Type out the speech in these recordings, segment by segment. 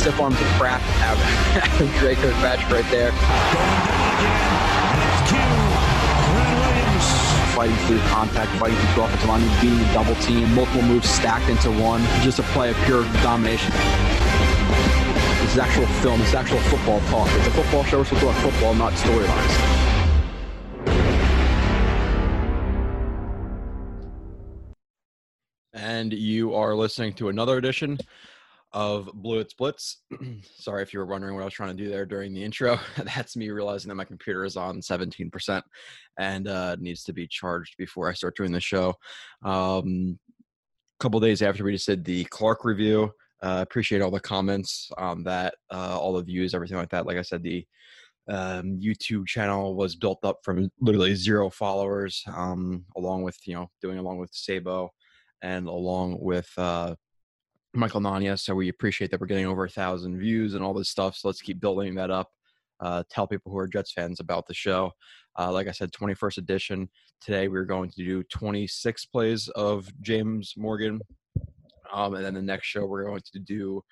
stiff arms the crap out of Draco's match right there. Fighting through contact, fighting through offensive line, beating the double team, multiple moves stacked into one. Just a play of pure domination. This is actual film, this is actual football talk. It's a football show, we're supposed to talk football, not storylines. And you are listening to another edition of Blewitt's Blitz. Sorry if you were wondering what I was trying to do there during the intro. That's me realizing that my computer is on 17% and needs to be charged before I start doing the show. A couple days after we just did the Clark review, appreciate all the comments on that, all the views, everything like that. Like I said, the YouTube channel was built up from literally zero followers, along with, along with Sabo and along with Michael Nanya. So we appreciate that we're getting over 1,000 views and all this stuff. So let's keep building that up. Tell people who are Jets fans about the show. Like I said, 21st edition. Today we're going to do 26 plays of James Morgan. And then the next show we're going to do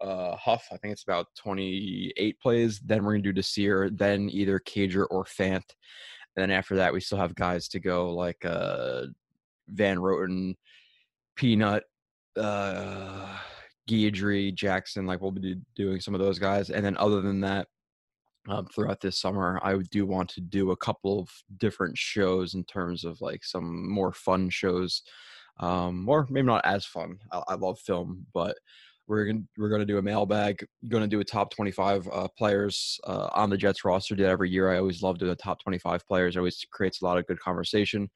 Huff. I think it's about 28 plays. Then we're going to do Desir, then either Cager or Fant. And then after that, we still have guys to go like Van Roten, Peanut, Guidry, Jackson. Like, we'll be doing some of those guys. And then other than that, throughout this summer, I do want to do a couple of different shows in terms of like some more fun shows, or maybe not as fun. I love film, but we're gonna do a mailbag. Gonna do a top 25 players on the Jets roster. Do that every year. I always love doing the top 25 players. It always creates a lot of good conversation.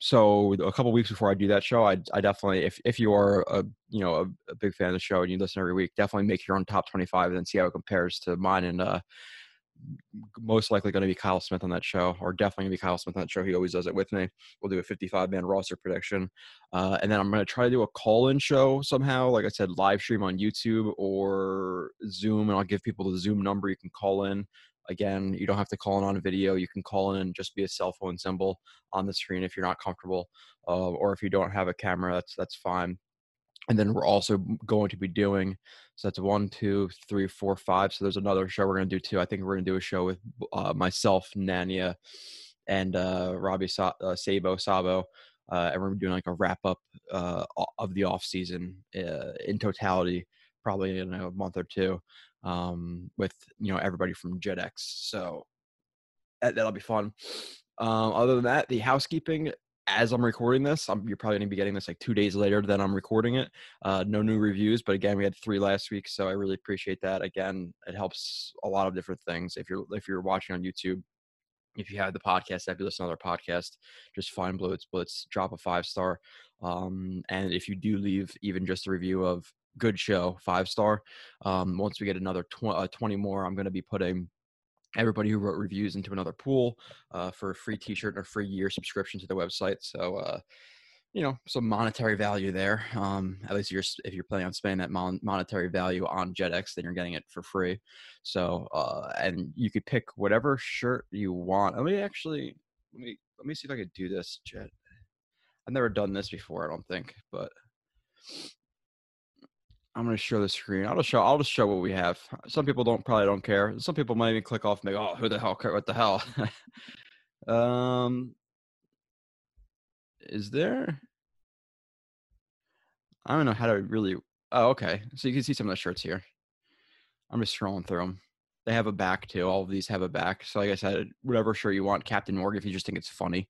So a couple of weeks before I do that show, I definitely, if you are a big fan of the show and you listen every week, definitely make your own top 25 and then see how it compares to mine. And most likely going to be Kyle Smith on that show, or definitely going to be Kyle Smith on that show. He always does it with me. We'll do a 55-man roster prediction. And then I'm going to try to do a call-in show somehow. Like I said, live stream on YouTube or Zoom, and I'll give people the Zoom number you can call in. Again, you don't have to call in on a video. You can call in and just be a cell phone symbol on the screen if you're not comfortable, or if you don't have a camera, that's fine. And then we're also going to be doing, so that's 1, 2, 3, 4, 5. So there's another show we're going to do too. I think we're going to do a show with myself, Nanya, and Robbie Sabo. And we're doing like a wrap up of the off season in totality, probably in a month or two. With everybody from JetX, so that'll be fun. Other than that, the housekeeping as I'm recording this, you're probably gonna be getting this like 2 days later than I'm recording it. No new reviews, but again, we had 3 last week, so I really appreciate that. Again, it helps a lot of different things. If you're watching on YouTube, if you have the podcast, if you listen to other podcasts, just find Blewitt's Blitz, drop a 5-star, and if you do leave even just a review of good show, 5-star. Once we get another 20 more, I'm going to be putting everybody who wrote reviews into another pool for a free t-shirt and a free year subscription to the website. So, some monetary value there. At least if you're planning on spending that monetary value on JetX, then you're getting it for free. So, and you could pick whatever shirt you want. Let me see if I could do this, Jet. I've never done this before, I don't think, but I'm going to show the screen. I'll just show what we have. Some people probably don't care. Some people might even click off and go, oh, who the hell, what the hell? Is there? I don't know how to really. Oh, okay. So you can see some of the shirts here. I'm just scrolling through them. They have a back too. All of these have a back. So like I said, whatever shirt you want, Captain Morgan, if you just think it's funny,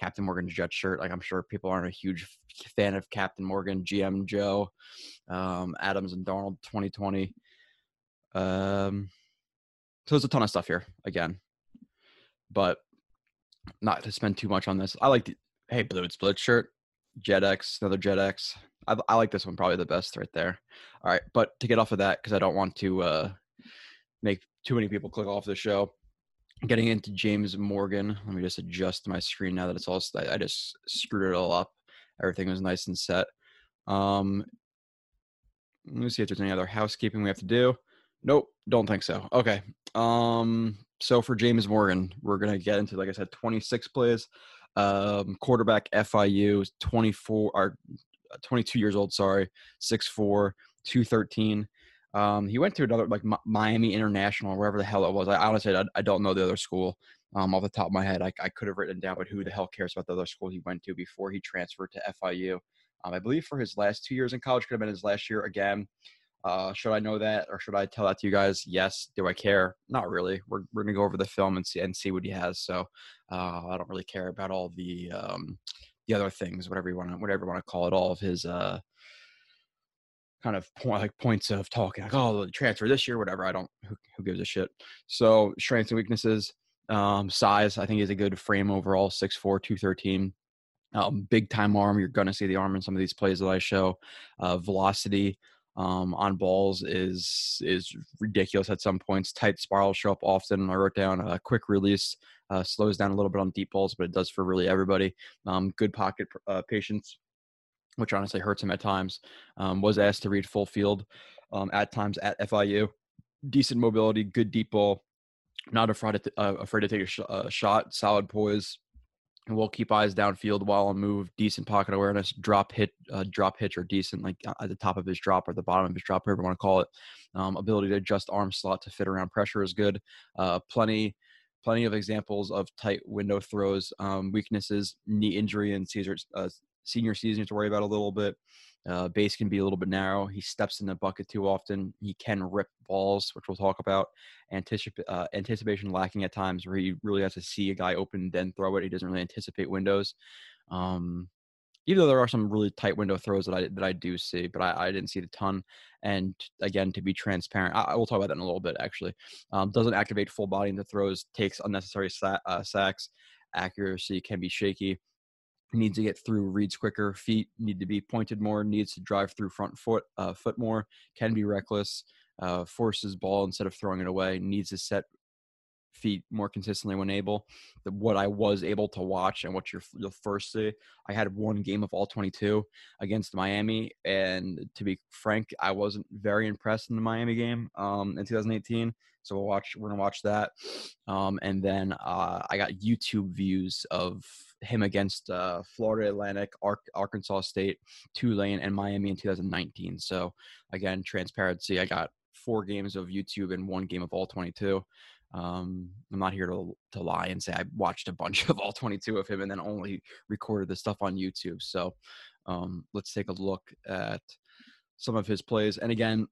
Captain Morgan's Jet shirt. Like, I'm sure people aren't a huge fan of Captain Morgan, GM Joe, Adams and Darnold 2020. So there's a ton of stuff here again, but not to spend too much on this. I like the, hey, Blewitt's Blitz shirt, JetX, another JetX. I like this one probably the best right there. All right. But to get off of that, cause I don't want to, make too many people click off the show. Getting into James Morgan. Let me just adjust my screen now that it's all. I just screwed it all up. Everything was nice and set. Let me see if there's any other housekeeping we have to do. Nope, don't think so. Okay. So for James Morgan, we're gonna get into, like I said, 26 plays. Quarterback FIU, 22 years old. Sorry, 6'4", 213. He went to another, like, Miami International, or wherever the hell it was. I honestly, I don't know the other school off the top of my head. I could have written it down, but who the hell cares about the other school he went to before he transferred to FIU. I believe for his last 2 years in college, could have been his last year again. Should I know that, or should I tell that to you guys? Yes. Do I care? Not really. We're going to go over the film and see what he has. So I don't really care about all the other things, whatever you want to call it, all of his kind of points of talking, like, oh, the transfer this year, whatever. I don't. Who gives a shit? So strengths and weaknesses, size. I think he's a good frame overall. 6'4", 213. Big time arm. You're going to see the arm in some of these plays that I show. Velocity. On balls is ridiculous at some points. Tight spirals show up often. I wrote down a quick release, slows down a little bit on deep balls, but it does for really everybody. Good pocket patience, which honestly hurts him at times. Was asked to read full field at times at FIU. Decent mobility, good deep ball, not afraid to take a shot, solid poise, and will keep eyes downfield while on move. Decent pocket awareness. Drop hitch are decent, like at the top of his drop or the bottom of his drop, whatever you want to call it. Ability to adjust arm slot to fit around pressure is good. Plenty of examples of tight window throws. Weaknesses: knee injury and senior season to worry about a little bit. Base can be a little bit narrow. He steps in the bucket too often. He can rip balls, which we'll talk about. Anticipation lacking at times, where he really has to see a guy open and then throw it. He doesn't really anticipate windows. Even though there are some really tight window throws that I do see, but I didn't see the ton. And again, to be transparent, I will talk about that in a little bit, actually. Doesn't activate full body into throws, takes unnecessary sacks. Accuracy can be shaky. Needs to get through reads quicker. Feet need to be pointed more. Needs to drive through front foot more. Can be reckless. Forces ball instead of throwing it away. Needs to set feet more consistently when able. What I was able to watch and what you'll first see, I had one game of all 22 against Miami, and to be frank, I wasn't very impressed in the Miami game in 2018. So we're gonna watch that, and then I got YouTube views of him against Florida Atlantic, Arkansas State, Tulane, and Miami in 2019. So again, transparency. I got 4 games of YouTube and 1 game of all 22. I'm not here to lie and say I watched a bunch of all 22 of him and then only recorded the stuff on YouTube. So let's take a look at some of his plays. And again,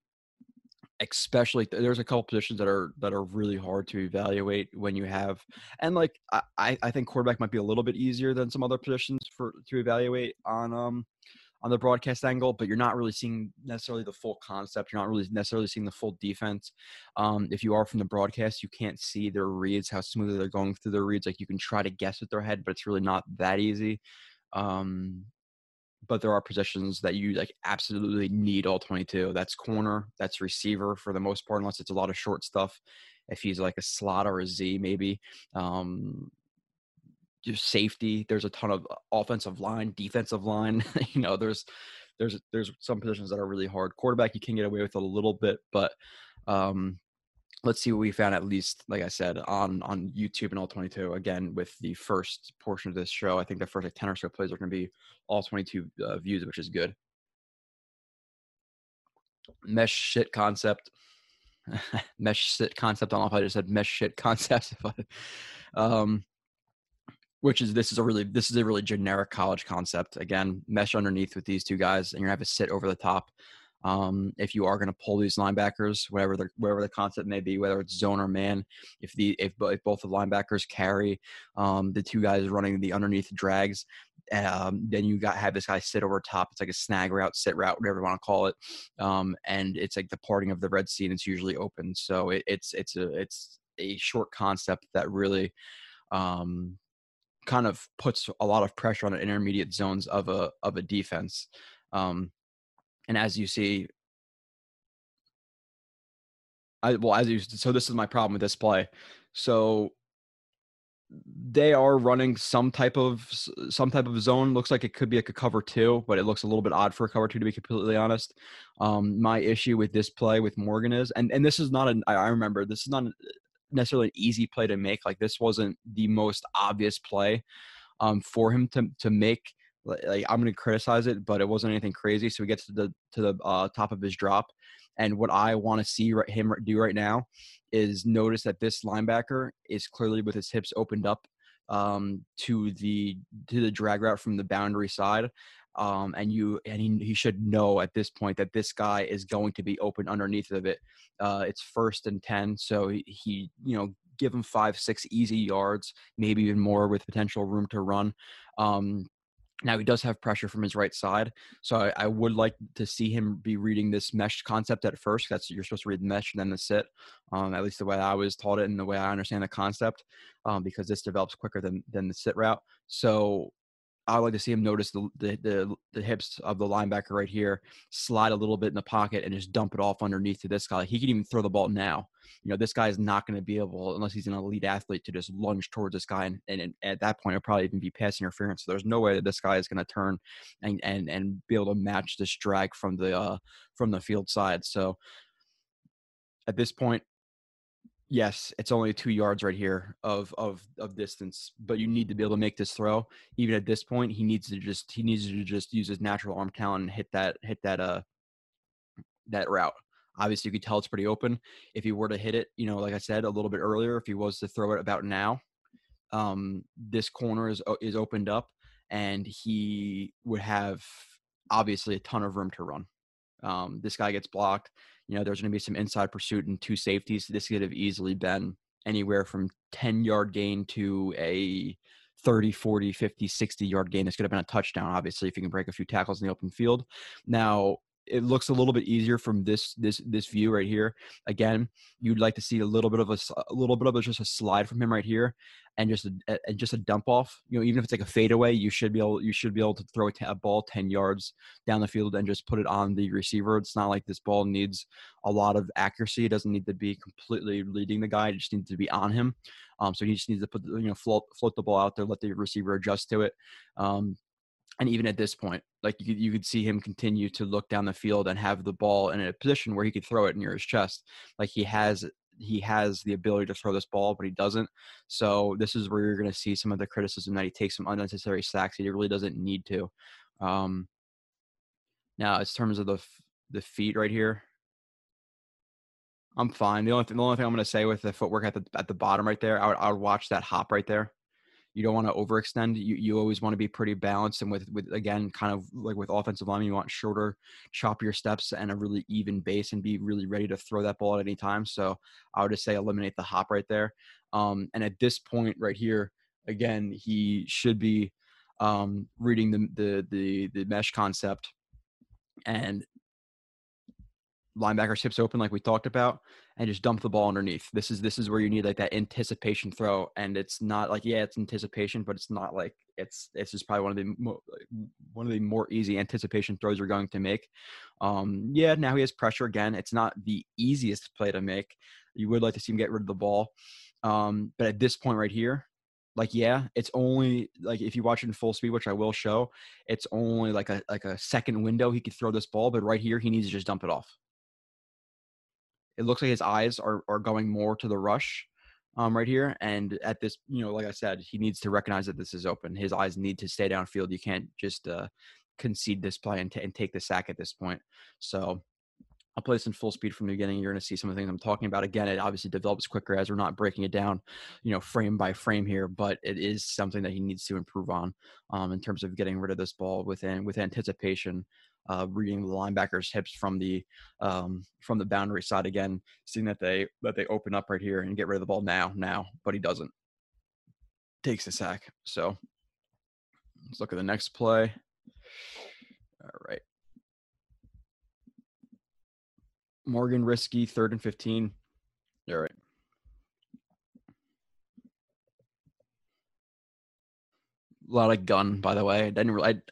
especially there's a couple positions that are really hard to evaluate when you have, and like I think quarterback might be a little bit easier than some other positions to evaluate on the broadcast angle, but you're not really seeing necessarily the full concept. You're not really necessarily seeing the full defense. If you are from the broadcast, you can't see their reads, how smoothly they're going through their reads. Like, you can try to guess with their head, but it's really not that easy. But there are positions that you like absolutely need all 22. That's corner, that's receiver for the most part, unless it's a lot of short stuff. If he's like a slot or a Z, maybe. Just safety. There's a ton of offensive line, defensive line. You know, there's some positions that are really hard. Quarterback, you can get away with a little bit, but let's see what we found, at least, like I said, on YouTube and all 22. Again, with the first portion of this show, I think the first like 10 or so plays are going to be all 22 views, which is good. Mesh shit concept. Mesh shit concept. I don't know if I just said mesh shit concept, but This is a really generic college concept. Again, mesh underneath with these two guys, and you're gonna have a sit over the top. If you are gonna pull these linebackers, wherever the concept may be, whether it's zone or man, if both the linebackers carry the two guys running the underneath drags, then you have this guy sit over top. It's like a snag route, sit route, whatever you want to call it, and it's like the parting of the Red Sea, and it's usually open. So it's a short concept that really kind of puts a lot of pressure on the intermediate zones of a defense. And as you see, so this is my problem with this play. So they are running some type of zone. Looks like it could be like a cover 2, but it looks a little bit odd for a cover 2, to be completely honest. My issue with this play with Morgan is, and this is not an, I remember this is not an, necessarily an easy play to make. Like, this wasn't the most obvious play for him to make. Like, I'm going to criticize it, but it wasn't anything crazy. So he gets to the top of his drop, And what I want to see him do right now is notice that this linebacker is clearly with his hips opened up to the drag route from the boundary side. He should know at this point that this guy is going to be open underneath of it. It's 1st and 10, so he give him 5-6 easy yards, maybe even more with potential room to run. Now he does have pressure from his right side, so I would like to see him be reading this mesh concept at first. That's you're supposed to read the mesh and then the sit, at least the way I was taught it and the way I understand the concept, because this develops quicker than the sit route. So I would like to see him notice the hips of the linebacker right here, slide a little bit in the pocket, and just dump it off underneath to this guy. He can even throw the ball now. This guy is not going to be able, unless he's an elite athlete, to just lunge towards this guy. And at that point, it'll probably even be pass interference. So there's no way that this guy is going to turn and be able to match this drag from the field side. So at this point, yes, it's only 2 yards right here of distance, but you need to be able to make this throw. Even at this point, he needs to just use his natural arm talent and hit that route. Obviously, you could tell it's pretty open. If he were to hit it, like I said a little bit earlier, if he was to throw it about now, this corner is opened up, and he would have obviously a ton of room to run. This guy gets blocked. There's going to be some inside pursuit and two safeties. This could have easily been anywhere from 10-yard gain to a 30, 40, 50, 60-yard gain. This could have been a touchdown, obviously, if you can break a few tackles in the open field. Now, it looks a little bit easier from this view right here. Again, you'd like to see a little bit of just a slide from him right here, and just a dump off. Even if it's like a fadeaway, you should be able to throw a ball 10 yards down the field and just put it on the receiver. It's not like this ball needs a lot of accuracy. It doesn't need to be completely leading the guy. It just needs to be on him. So he just needs to put float the ball out there, let the receiver adjust to it. And even at this point, like you could see him continue to look down the field and have the ball in a position where he could throw it near his chest. Like he has the ability to throw this ball, but he doesn't. So this is where you're going to see some of the criticism that he takes some unnecessary sacks that he really doesn't need to. Now, in terms of the feet right here, I'm fine. The only thing I'm going to say with the footwork at the bottom right there, I would watch that hop right there. You don't want to overextend. You always want to be pretty balanced. And with again, kind of like with offensive linemen, you want shorter, choppier steps and a really even base and be really ready to throw that ball at any time. So I would just say eliminate the hop right there. And at this point right here, again, he should be reading the mesh concept. And linebacker's hips open like we talked about, and just dump the ball underneath. This is where you need like that anticipation throw, and it's not like, yeah, it's anticipation, but it's not like it's just probably one of the more easy anticipation throws you're going to make. Now he has pressure again. It's not the easiest play to make. You would like to see him get rid of the ball, but at this point right here, it's only like, if you watch it in full speed, which I will show, it's only like a second window he could throw this ball, but right here he needs to just dump it off. It looks like his eyes are going more to the rush right here. And at this, like I said, he needs to recognize that this is open. His eyes need to stay downfield. You can't just concede this play and take the sack at this point. So I'll play this in full speed from the beginning. You're going to see some of the things I'm talking about. Again, it obviously develops quicker as we're not breaking it down, frame by frame here, but it is something that he needs to improve on in terms of getting rid of this ball with anticipation. Reading the linebacker's hips from the boundary side again, seeing that they open up right here and get rid of the ball now, but he doesn't. Takes the sack. So let's look at the next play. All right. Morgan risky, 3rd and 15. All right. A lot of gun, by the way.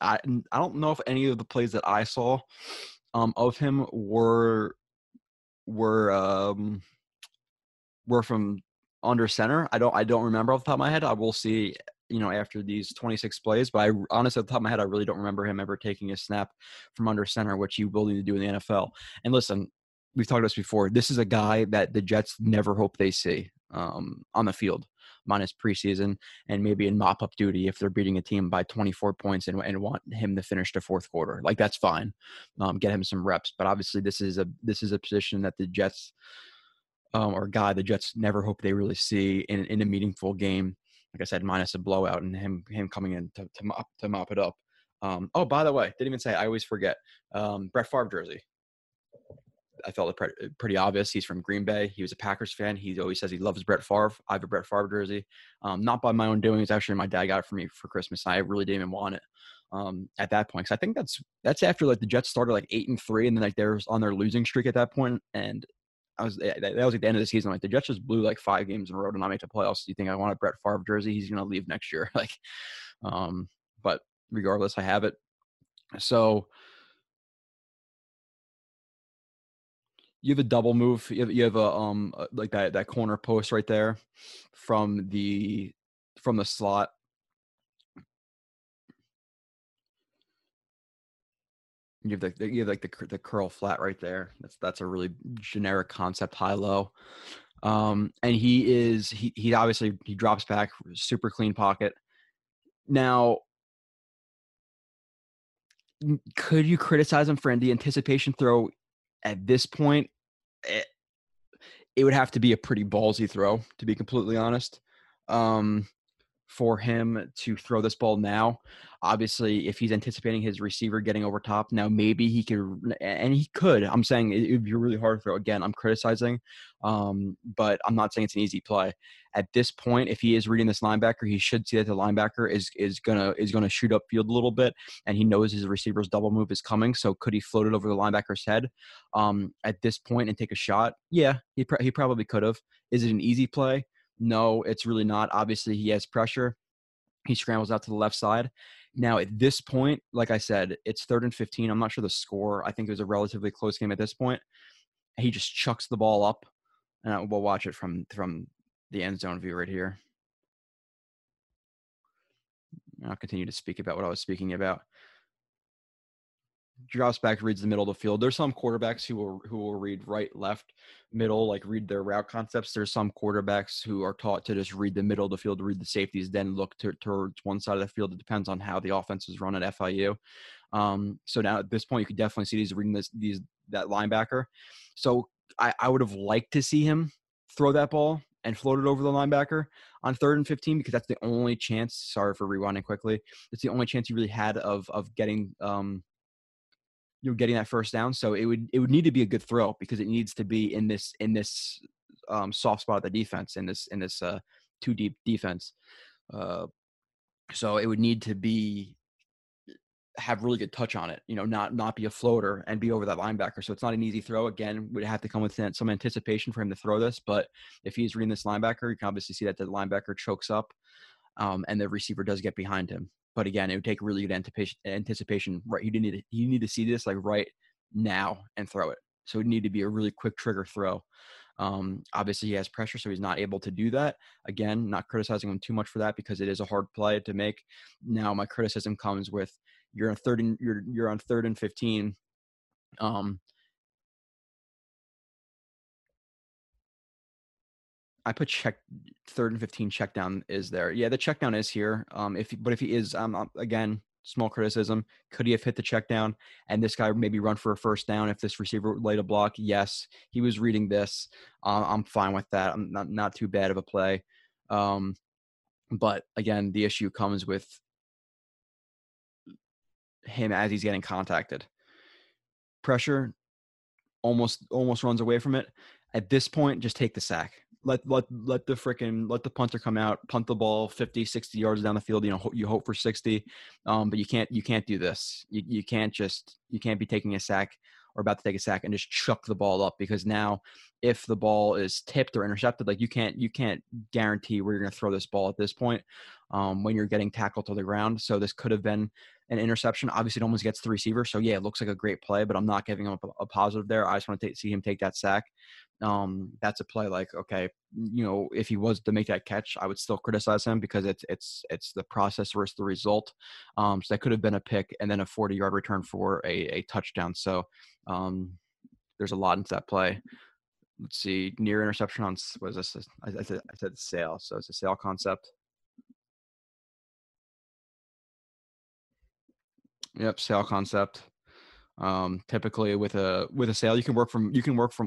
I don't know if any of the plays that I saw of him were from under center. I don't remember off the top of my head. I will see, after these 26 plays, but I honestly, off the top of my head, I really don't remember him ever taking a snap from under center, which you will need to do in the NFL. And listen, we've talked about this before. This is a guy that the Jets never hope they see on the field. minus preseason and maybe in mop-up duty if they're beating a team by 24 points and want him to finish the fourth quarter. Like, that's fine. Get him some reps. But obviously this is a position that the Jets never hope they really see in a meaningful game. Like I said, minus a blowout and him coming in to mop it up. Oh, by the way, didn't even say, I always forget. Brett Favre jersey. I felt it pretty obvious. He's from Green Bay. He was a Packers fan. He always says he loves Brett Favre. I have a Brett Favre jersey. Not by my own doings. Actually, my dad got it for me for Christmas. I really didn't even want it at that point. Because I think that's after like the Jets started like 8-3 and then like they were on their losing streak at that point. And that was at the end of the season. Like the Jets just blew like 5 games in a row to not make the playoffs. Do you think I want a Brett Favre jersey? He's going to leave next year. Like, but regardless, I have it. So you have a double move. You have a like that corner post right there from the slot. You have the curl flat right there. That's a really generic concept, high low, and he drops back, super clean pocket. Now, could you criticize him for the anticipation throw? At this point, it would have to be a pretty ballsy throw, to be completely honest, for him to throw this ball now. Obviously, if he's anticipating his receiver getting over top, now maybe he could – and he could. I'm saying it would be a really hard throw. Again, I'm criticizing, but I'm not saying it's an easy play. At this point, if he is reading this linebacker, he should see that the linebacker is gonna shoot upfield a little bit, and he knows his receiver's double move is coming, so could he float it over the linebacker's head at this point and take a shot? Yeah, he probably could have. Is it an easy play? No, it's really not. Obviously, he has pressure. He scrambles out to the left side. Now, at this point, like I said, it's 3rd and 15. I'm not sure the score. I think it was a relatively close game at this point. He just chucks the ball up, and we'll watch it from the end zone view right here. I'll continue to speak about what I was speaking about. Drops back, reads the middle of the field. There's some quarterbacks who will read right, left, middle, like read their route concepts. There's some quarterbacks who are taught to just read the middle of the field, read the safeties, then look towards one side of the field. It depends on how the offense is run at FIU. So now at this point, you could definitely see he's reading that linebacker. So I would have liked to see him throw that ball and float it over the linebacker on 3rd and 15 because that's the only chance. Sorry for rewinding quickly. It's the only chance he really had of getting getting that first down. So it would need to be a good throw because it needs to be in this soft spot of the defense, in this too deep defense. So it would need to have really good touch on it, not be a floater and be over that linebacker. So it's not an easy throw. Again, would have to come with some anticipation for him to throw this, but if he's reading this linebacker, you can obviously see that the linebacker chokes up and the receiver does get behind him. But again, it would take really good anticipation. Right, you need to see this like right now and throw it. So it would need to be a really quick trigger throw. Obviously, he has pressure, so he's not able to do that. Again, not criticizing him too much for that because it is a hard play to make. Now, my criticism comes with you're on 3rd and 15. I put 3rd and 15 check down is there. Yeah, the check down is here. If he is, again, small criticism. Could he have hit the check down and this guy maybe run for a first down if this receiver laid a block? Yes, he was reading this. I'm fine with that. I'm not too bad of a play. But again, the issue comes with him as he's getting contacted. Pressure almost runs away from it. At this point, just take the sack. Let the punter come out, punt the ball 50, 60 yards down the field. You hope for 60, but you can't do this. You can't be taking a sack or about to take a sack and just chuck the ball up because now if the ball is tipped or intercepted, like you can't guarantee where you're going to throw this ball at this point when you're getting tackled to the ground. So this could have been an interception. Obviously, it almost gets the receiver. So yeah, it looks like a great play, but I'm not giving him a positive there. I just want to see him take that sack. That's a play like, okay, if he was to make that catch, I would still criticize him because it's the process versus the result. So that could have been a pick and then a 40-yard return for a touchdown. So there's a lot into that play. Let's see, near interception on – what is this? I said sale, so it's a sale concept. Yep, sale concept. Typically with a sale, you can work from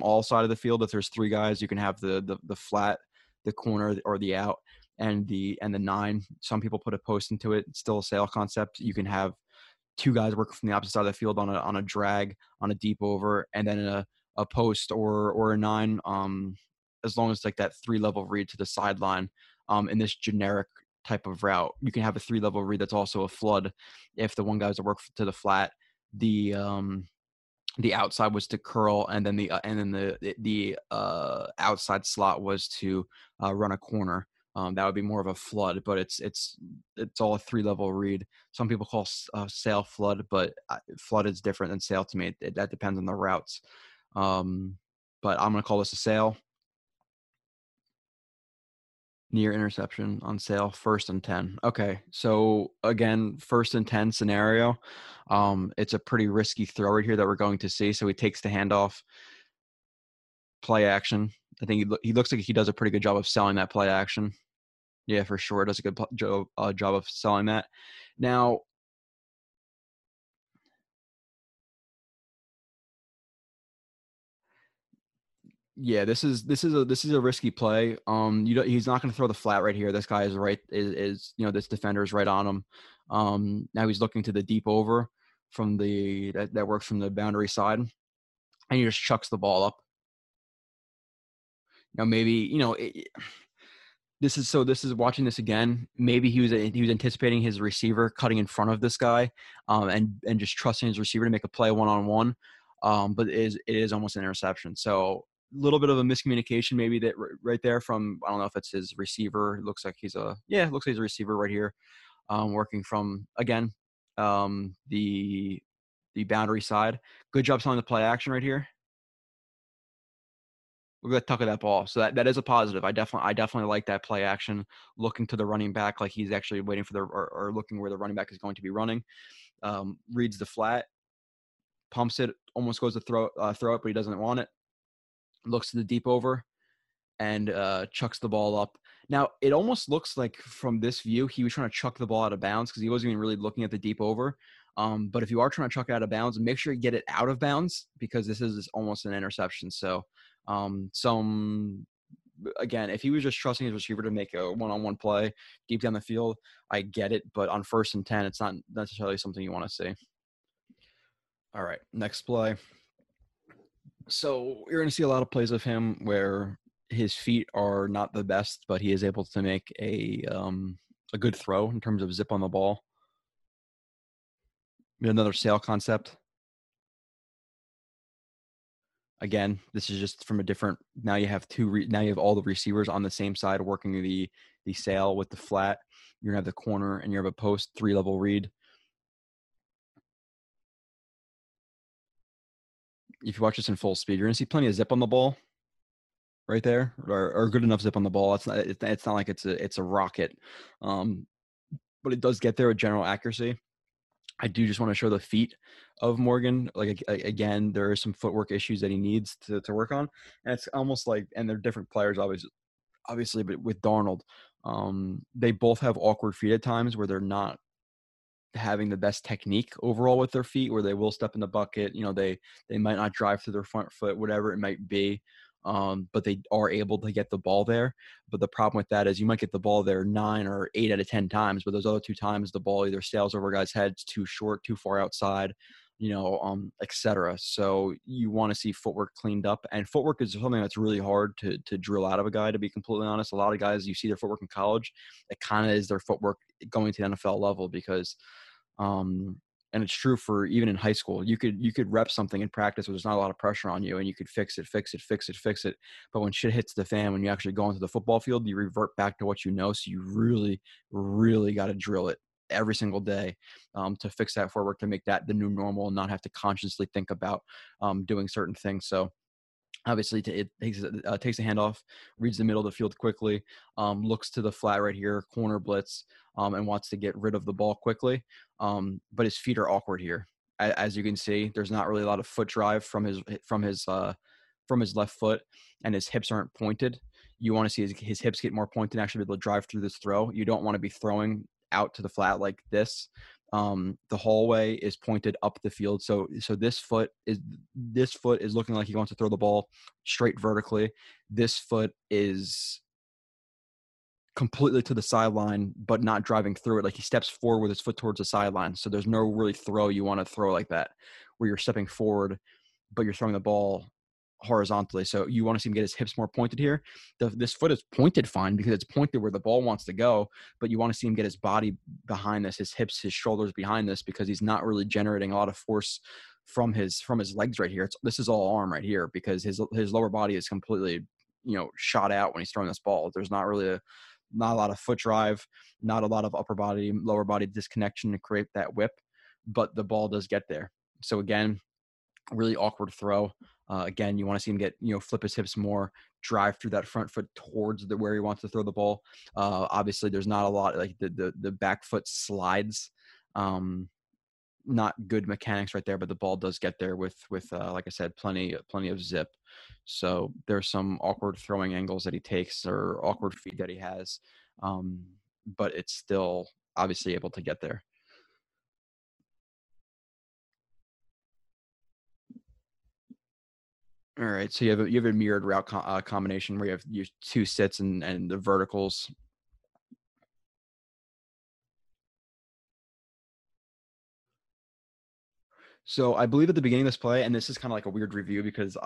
all sides of the field. If there's three guys, you can have the flat, the corner, or the out, and the nine. Some people put a post into it. It's still a sale concept. You can have two guys working from the opposite side of the field on a drag, on a deep over, and then a post or a nine. As long as like that three level read to the sideline. In this generic type of route, you can have a three level read that's also a flood if the one guy is to work to the flat, the outside was to curl, and then the outside slot was to run a corner. That would be more of a flood, but it's all a three level read. Some people call sail flood, but flood is different than sail to me. That depends on the routes. But I'm gonna call this a sail. Near interception on sale, 1st and 10. Okay, so again, 1st and 10 scenario. It's a pretty risky throw right here that we're going to see. So he takes the handoff, play action. I think he looks like he does a pretty good job of selling that play action. Yeah, for sure, does a good job of selling that. Now, yeah, this is a risky play. He's not going to throw the flat right here. This guy is this defender is right on him. Now he's looking to the deep over from that works from the boundary side, and he just chucks the ball up. Now maybe this is watching this again. Maybe he was anticipating his receiver cutting in front of this guy, and just trusting his receiver to make a play one-on-one. But it is almost an interception. So. Little bit of a miscommunication maybe that right there from, I don't know if it's his receiver. It looks like he's a receiver right here, working from, again, the boundary side. Good job selling the play action right here. Look at that tuck of that ball. So that is a positive. I definitely like that play action, looking to the running back like he's actually waiting for the or looking where the running back is going to be running. Reads the flat, pumps it, almost goes to throw it, but he doesn't want it. Looks to the deep over and chucks the ball up. Now, it almost looks like from this view, he was trying to chuck the ball out of bounds because he wasn't even really looking at the deep over. But if you are trying to chuck it out of bounds, make sure you get it out of bounds because this is almost an interception. So, again, if he was just trusting his receiver to make a one-on-one play deep down the field, I get it. But on 1st and 10, it's not necessarily something you want to see. All right, next play. So you're going to see a lot of plays of him where his feet are not the best, but he is able to make a good throw in terms of zip on the ball. Another sail concept. Again, this is just from a different. Now you have all the receivers on the same side working the sail with the flat. You're going to have the corner and you have a post three level read. If you watch this in full speed, you're going to see plenty of zip on the ball right there, or good enough zip on the ball. It's not like it's a rocket, but it does get there with general accuracy. I do just want to show the feet of Morgan. Like, again, there are some footwork issues that he needs to work on. And it's almost like – and they're different players, obviously, but with Darnold, they both have awkward feet at times where they're not – having the best technique overall with their feet, where they will step in the bucket, they might not drive through their front foot, whatever it might be, but they are able to get the ball there. But the problem with that is you might get the ball there 9 or 8 out of 10 times, but those other 2 times the ball either sails over guys' heads, too short, too far outside, etc. So you want to see footwork cleaned up, and footwork is something that's really hard to drill out of a guy, to be completely honest. A lot of guys, you see their footwork in college, it kind of is their footwork going to the NFL level, because and it's true for even in high school, you could rep something in practice where there's not a lot of pressure on you, and you could fix it. But when shit hits the fan, when you actually go onto the football field, you revert back to what you know. So you really got to drill it every single day to fix that footwork, to make that the new normal and not have to consciously think about doing certain things. So obviously it takes a handoff, reads the middle of the field quickly, looks to the flat right here, corner blitz, and wants to get rid of the ball quickly. But his feet are awkward here. As you can see, there's not really a lot of foot drive from his from his left foot and his hips aren't pointed. You want to see his hips get more pointed and actually be able to drive through this throw. You don't want to be throwing out to the flat like this. The hallway is pointed up the field. So this foot is looking like he wants to throw the ball straight vertically. This foot is completely to the sideline, but not driving through it. Like he steps forward with his foot towards the sideline. So there's no really throw you want to throw like that, where you're stepping forward, but you're throwing the ball horizontally. So you want to see him get his hips more pointed here. This foot is pointed fine because it's pointed where the ball wants to go, but you want to see him get his body behind this, his hips, his shoulders behind this, because he's not really generating a lot of force from his legs right here. This is all arm right here, because his lower body is completely, shot out when he's throwing this ball. There's not really not a lot of foot drive, not a lot of upper body, lower body disconnection to create that whip, but the ball does get there. So again, really awkward throw. Again, you want to see him get, flip his hips more, drive through that front foot towards where he wants to throw the ball. Obviously, there's not a lot, like the back foot slides. Not good mechanics right there, but the ball does get there with like I said, plenty of zip. So there's some awkward throwing angles that he takes or awkward feet that he has, but it's still obviously able to get there. All right, so you have a mirrored route combination where you have your two sits and the verticals. So I believe at the beginning of this play, and this is kind of like a weird review because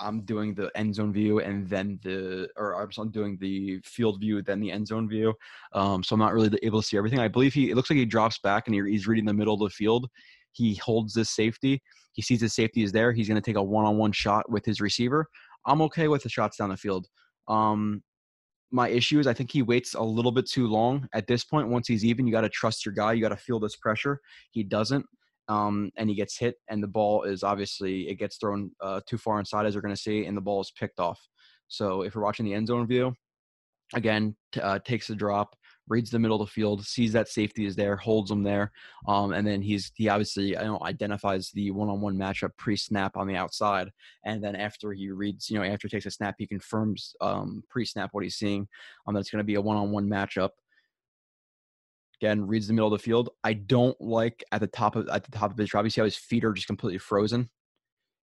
I'm doing the end zone view and then I'm doing the field view, then the end zone view. So I'm not really able to see everything. I believe it looks like he drops back and he's reading the middle of the field. He holds this safety. He sees his safety is there. He's going to take a one-on-one shot with his receiver. I'm okay with the shots down the field. My issue is I think he waits a little bit too long. At this point, once he's even, you got to trust your guy. You got to feel this pressure. He doesn't. And he gets hit, and the ball is obviously – it gets thrown too far inside, as you're going to see, and the ball is picked off. So if you're watching the end zone view, again, takes the drop, reads the middle of the field, sees that safety is there, holds him there, and then he obviously identifies the one-on-one matchup pre-snap on the outside, and then after he reads, after he takes a snap, he confirms pre-snap what he's seeing, that it's going to be a one-on-one matchup. Again, reads the middle of the field. I don't like at the top of his drop. You see how his feet are just completely frozen.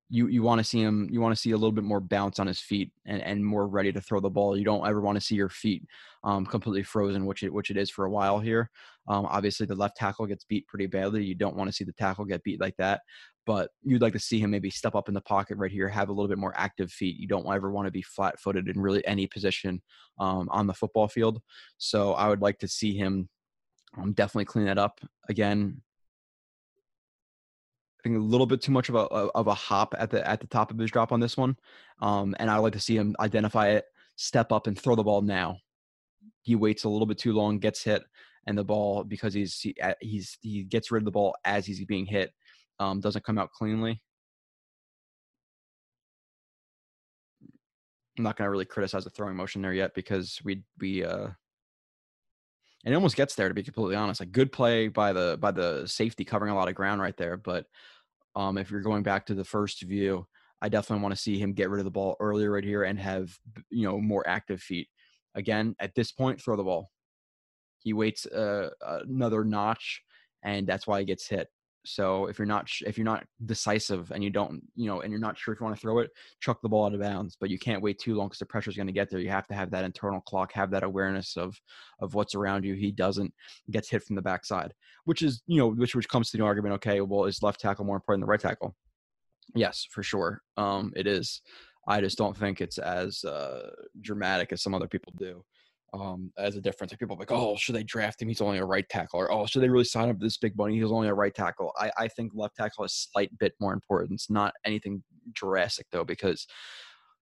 You want to see him. You want to see a little bit more bounce on his feet and more ready to throw the ball. You don't ever want to see your feet completely frozen, which it is for a while here. Obviously, the left tackle gets beat pretty badly. You don't want to see the tackle get beat like that. But you'd like to see him maybe step up in the pocket right here, have a little bit more active feet. You don't ever want to be flat-footed in really any position on the football field. So I would like to see him. Definitely clean that up. Again, I think a little bit too much of a hop at the top of his drop on this one, and I like to see him identify it, step up, and throw the ball now. He waits a little bit too long, gets hit, and the ball, because he gets rid of the ball as he's being hit, doesn't come out cleanly. I'm not going to really criticize the throwing motion there yet because it almost gets there, to be completely honest. A good play by the safety covering a lot of ground right there. But if you're going back to the first view, I definitely want to see him get rid of the ball earlier right here and have more active feet. Again, at this point, throw the ball. He waits another notch, and that's why he gets hit. So if you're not decisive and you don't and you're not sure if you want to throw it, chuck the ball out of bounds. But you can't wait too long because the pressure is going to get there. You have to have that internal clock, have that awareness of what's around you. He doesn't, gets hit from the backside, which is which comes to the argument. Okay, well, is left tackle more important than right tackle? Yes, for sure, it is. I just don't think it's as dramatic as some other people do. As a difference, like people are like, oh, should they draft him? He's only a right tackle. Or, oh, should they really sign up this big bunny? He's only a right tackle. I think left tackle is a slight bit more important. It's not anything drastic, though, because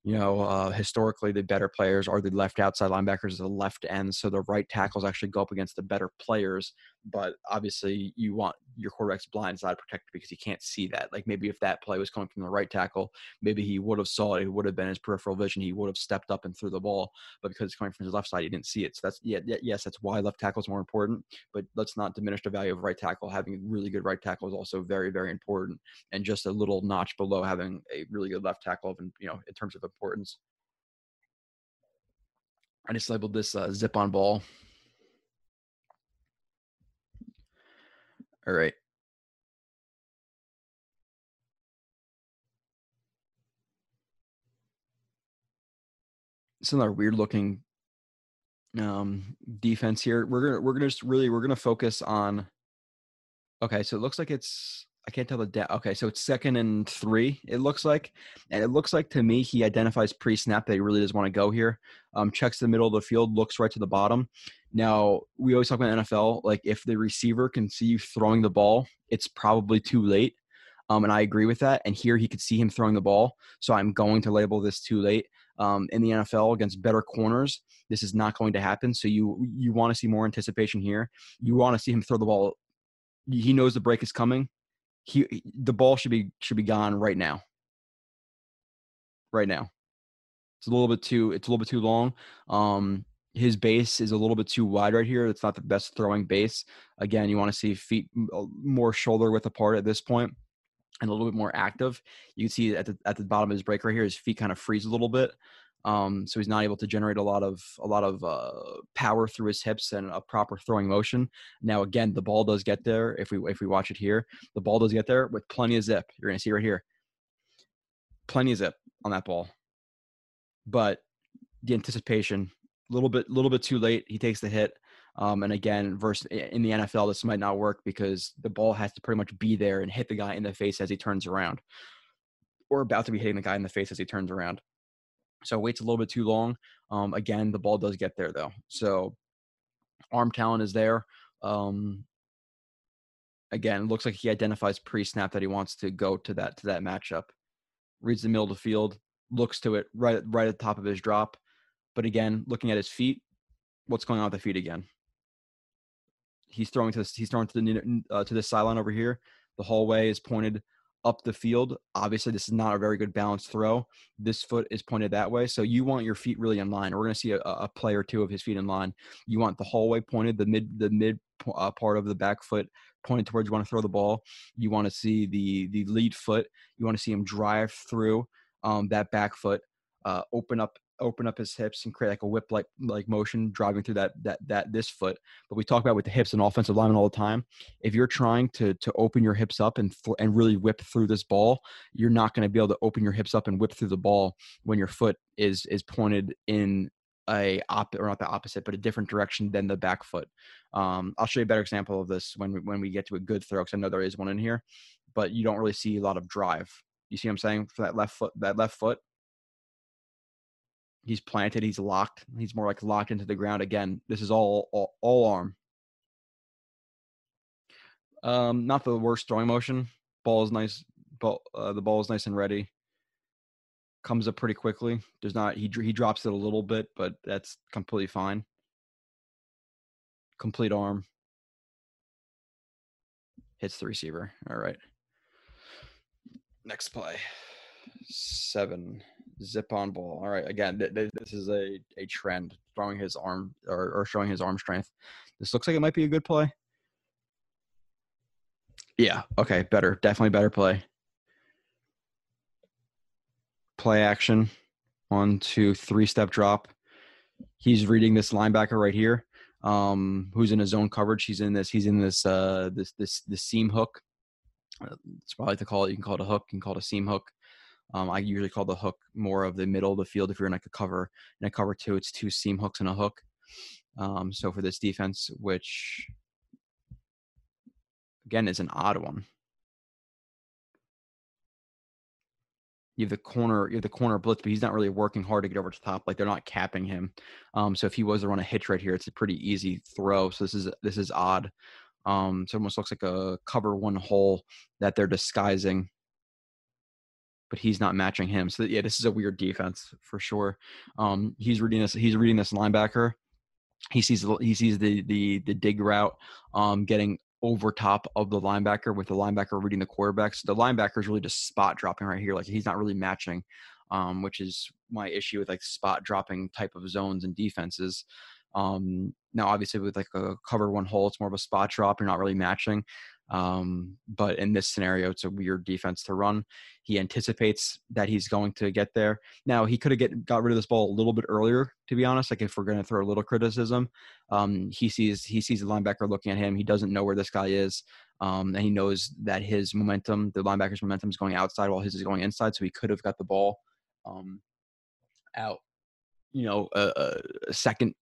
you know, historically the better players are the left outside linebackers, the left ends. So the right tackles actually go up against the better players. But obviously you want your quarterback's blind side protected because he can't see that. Like maybe if that play was coming from the right tackle, maybe he would have saw it. It would have been his peripheral vision. He would have stepped up and threw the ball. But because it's coming from his left side, he didn't see it. So that's, yes, that's why left tackle is more important. But let's not diminish the value of right tackle. Having really good right tackle is also very, very important. And just a little notch below having a really good left tackle, you know, in terms of importance. I just labeled this zip on ball. All right. It's another weird looking defense here. We're gonna focus on. Okay, so it looks like it's. I can't tell the depth. Okay, so it's 2nd and 3, it looks like. And it looks like to me he identifies pre-snap that he really doesn't want to go here. Checks the middle of the field, looks right to the bottom. Now, we always talk about NFL, like if the receiver can see you throwing the ball, it's probably too late. And I agree with that. And here he could see him throwing the ball, so I'm going to label this too late. In the NFL against better corners, this is not going to happen. So you want to see more anticipation here. You want to see him throw the ball. He knows the break is coming. The ball should be gone right now. Right now, it's a little bit too long. His base is a little bit too wide right here. It's not the best throwing base. Again, you want to see feet more shoulder width apart at this point, and a little bit more active. You can see at the bottom of his break right here, his feet kind of freeze a little bit. So he's not able to generate a lot of power through his hips and a proper throwing motion. Now, again, the ball does get there. If we watch it here, the ball does get there with plenty of zip. You're going to see right here, plenty of zip on that ball, but the anticipation a little bit too late. He takes the hit. And again, in the NFL, this might not work because the ball has to pretty much be there and hit the guy in the face as he turns around, or about to be hitting the guy in the face as he turns around. So it waits a little bit too long. Again, the ball does get there, though. So arm talent is there. Again, it looks like he identifies pre-snap that he wants to go to that matchup. Reads the middle of the field, looks to it right at the top of his drop. But again, looking at his feet, what's going on with the feet again? He's throwing to the sideline over here. The hallway is pointed up the field. Obviously, this is not a very good balanced throw. This foot is pointed that way. So you want your feet really in line. We're going to see a play or two of his feet in line. You want the hallway pointed, the mid part of the back foot pointed towards you want to throw the ball. You want to see the lead foot. You want to see him drive through that back foot, open up his hips and create like a whip like motion driving through this foot. But we talk about with the hips and offensive linemen all the time. If you're trying to open your hips up and really whip through this ball, you're not going to be able to open your hips up and whip through the ball when your foot is pointed in a different direction than the back foot. I'll show you a better example of this when we get to a good throw, because I know there is one in here, but you don't really see a lot of drive. You see what I'm saying? For that left foot, he's planted, he's locked, he's more like locked into the ground. Again, this is all arm. Not the worst throwing motion. Ball is nice. The ball is nice and ready. Comes up pretty quickly. Does not, he drops it a little bit, but that's completely fine. Complete arm. Hits the receiver. All right. Next play. 7. Zip on ball. All right. Again, this is a trend, throwing his arm or showing his arm strength. This looks like it might be a good play. Yeah. Okay. Better. Definitely better play. Play action. 1, 2, 3 step drop. He's reading this linebacker right here, who's in his zone coverage. He's in this seam hook. That's what I like to call it. You can call it a hook. You can call it a seam hook. I usually call the hook more of the middle of the field. If you're in like a cover two, it's 2 seam hooks and a hook. So for this defense, which again is an odd one, you have the corner blitz, but he's not really working hard to get over to the top. Like they're not capping him. So if he was to run a hitch right here, it's a pretty easy throw. So this is odd. So it almost looks like a cover 1 hole that they're disguising. but he's not matching him. So yeah, this is a weird defense for sure. He's reading this linebacker. He sees the dig route getting over top of the linebacker with the linebacker reading the quarterback. So the linebacker is really just spot dropping right here. Like he's not really matching, which is my issue with like spot dropping type of zones and defenses. Now obviously with like a cover one hole, it's more of a spot drop. You're not really matching. But in this scenario, it's a weird defense to run. He anticipates that he's going to get there. Now he could have got rid of this ball a little bit earlier, to be honest. Like if we're going to throw a little criticism, he sees the linebacker looking at him. He doesn't know where this guy is. And he knows that his momentum, the linebacker's momentum, is going outside while his is going inside. So he could have got the ball, out, a second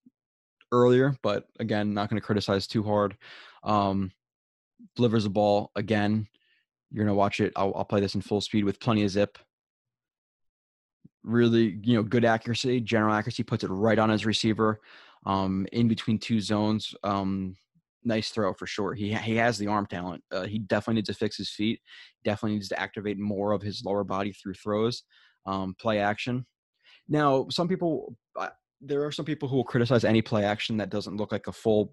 earlier, but again, not going to criticize too hard. Delivers the ball again. You're going to watch it. I'll play this in full speed with plenty of zip. Really, good accuracy, general accuracy, puts it right on his receiver, in between two zones. Nice throw for sure. He has the arm talent. He definitely needs to fix his feet. Definitely needs to activate more of his lower body through throws, play action. Now, there are some people who will criticize any play action that doesn't look like a full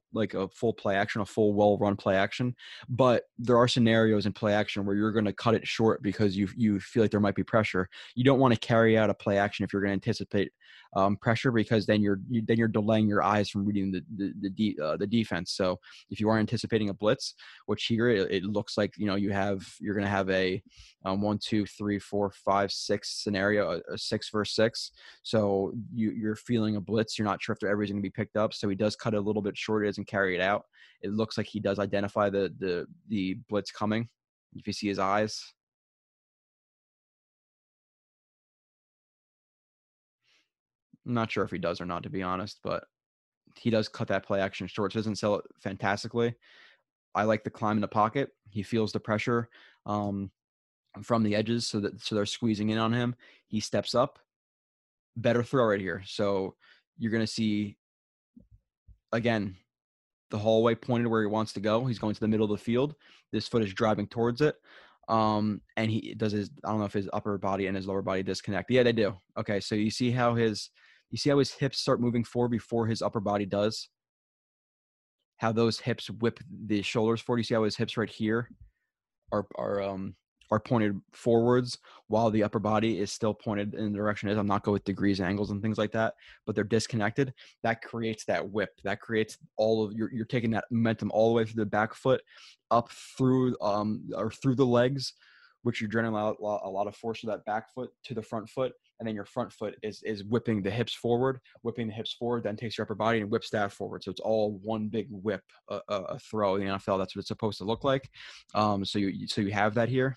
play action, a full well-run play action. But there are scenarios in play action where you're going to cut it short because you feel like there might be pressure. You don't want to carry out a play action if you're going to anticipate pressure, because then you're delaying your eyes from reading the defense. So if you are anticipating a blitz, which here it looks like you're going to have a 1, 2, 3, 4, 5, 6 scenario, a 6 versus 6. So you're feeling a blitz. You're not sure if everybody's going to be picked up, so he does cut it a little bit short. He doesn't carry it out. It looks like he does identify the blitz coming. If you see his eyes, I'm not sure if he does or not, to be honest, but he does cut that play action short. So doesn't sell it fantastically. I like the climb in the pocket. He feels the pressure from the edges, so they're squeezing in on him. He steps up. Better throw right here. So you're going to see, again, the hallway pointed where he wants to go. He's going to the middle of the field. This foot is driving towards it. And he does his, I don't know if his upper body and his lower body disconnect. Yeah, they do. Okay. So you see how his hips start moving forward before his upper body does, how those hips whip the shoulders forward. You see how his hips right here are pointed forwards while the upper body is still pointed in the direction it is. I'm not going with degrees, angles, and things like that, but they're disconnected. That creates that whip. That creates all of your, you're taking that momentum all the way through the back foot, up through or through the legs, which you're draining a lot of force to that back foot to the front foot, and then your front foot is whipping the hips forward, then takes your upper body and whips that forward. So it's all one big whip, a throw in the NFL. That's what it's supposed to look like. So you have that here.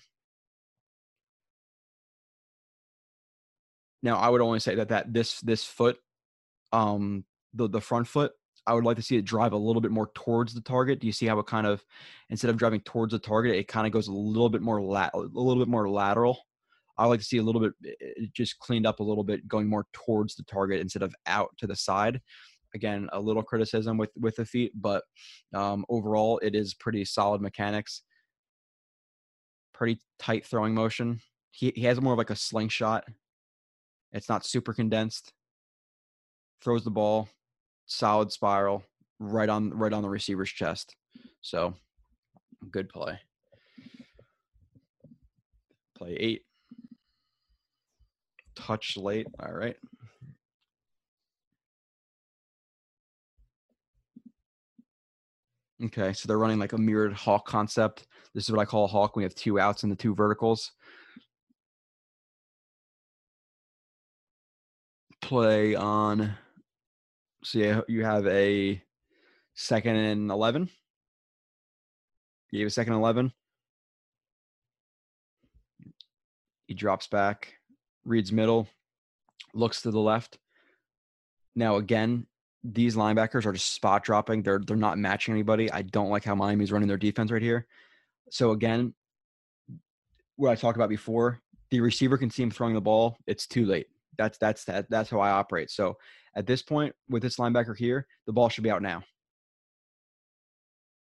Now, I would only say that this foot, the front foot, I would like to see it drive a little bit more towards the target. Do you see how it kind of, instead of driving towards the target, it kind of goes a little bit more lateral? I like to see a little bit, it just cleaned up a little bit, going more towards the target instead of out to the side. Again, a little criticism with the feet, but overall, it is pretty solid mechanics. Pretty tight throwing motion. He has more of like a slingshot. It's not super condensed. Throws the ball, solid spiral, right on the receiver's chest. So, good play. Play 8. Touch late. All right. Okay, so they're running like a mirrored hawk concept. This is what I call a hawk. We have two outs and the two verticals. Play on, so you have a 2nd and 11. You have a 2nd and 11. He drops back, reads middle, looks to the left. Now again, these linebackers are just spot dropping. They're not matching anybody. I don't like how Miami's running their defense right here. So again, what I talked about before, the receiver can see him throwing the ball. It's too late. That's how I operate. So at this point with this linebacker here, the ball should be out now.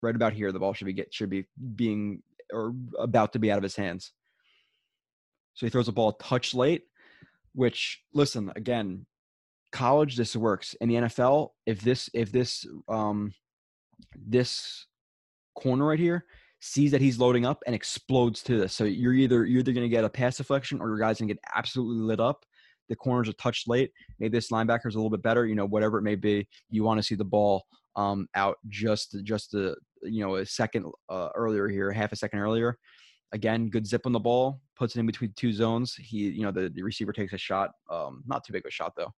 Right about here, the ball should be being or about to be out of his hands. So he throws the ball a touch late, which, listen, again, college, this works. In the NFL, if this corner right here sees that he's loading up and explodes to this. So you're either going to get a pass deflection or your guy's going to get absolutely lit up. The corner's a touch late. Maybe this linebacker's a little bit better, you know, whatever it may be. You want to see the ball out half a second earlier. Again, good zip on the ball, puts it in between two zones. The receiver takes a shot, not too big of a shot though.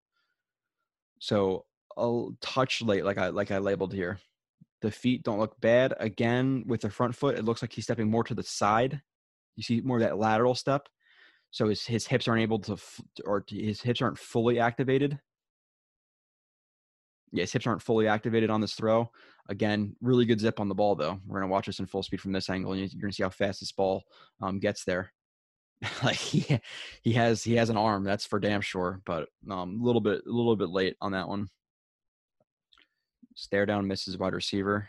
So a touch late, like I labeled here. The feet don't look bad. Again, with the front foot, it looks like he's stepping more to the side. You see more of that lateral step. So his hips aren't able to, or his hips aren't fully activated. Yeah, his hips aren't fully activated on this throw. Again, really good zip on the ball, though. We're going to watch this in full speed from this angle, and you're going to see how fast this ball gets there. Like he has an arm, that's for damn sure, but a little bit late on that one. Stare down, misses wide receiver.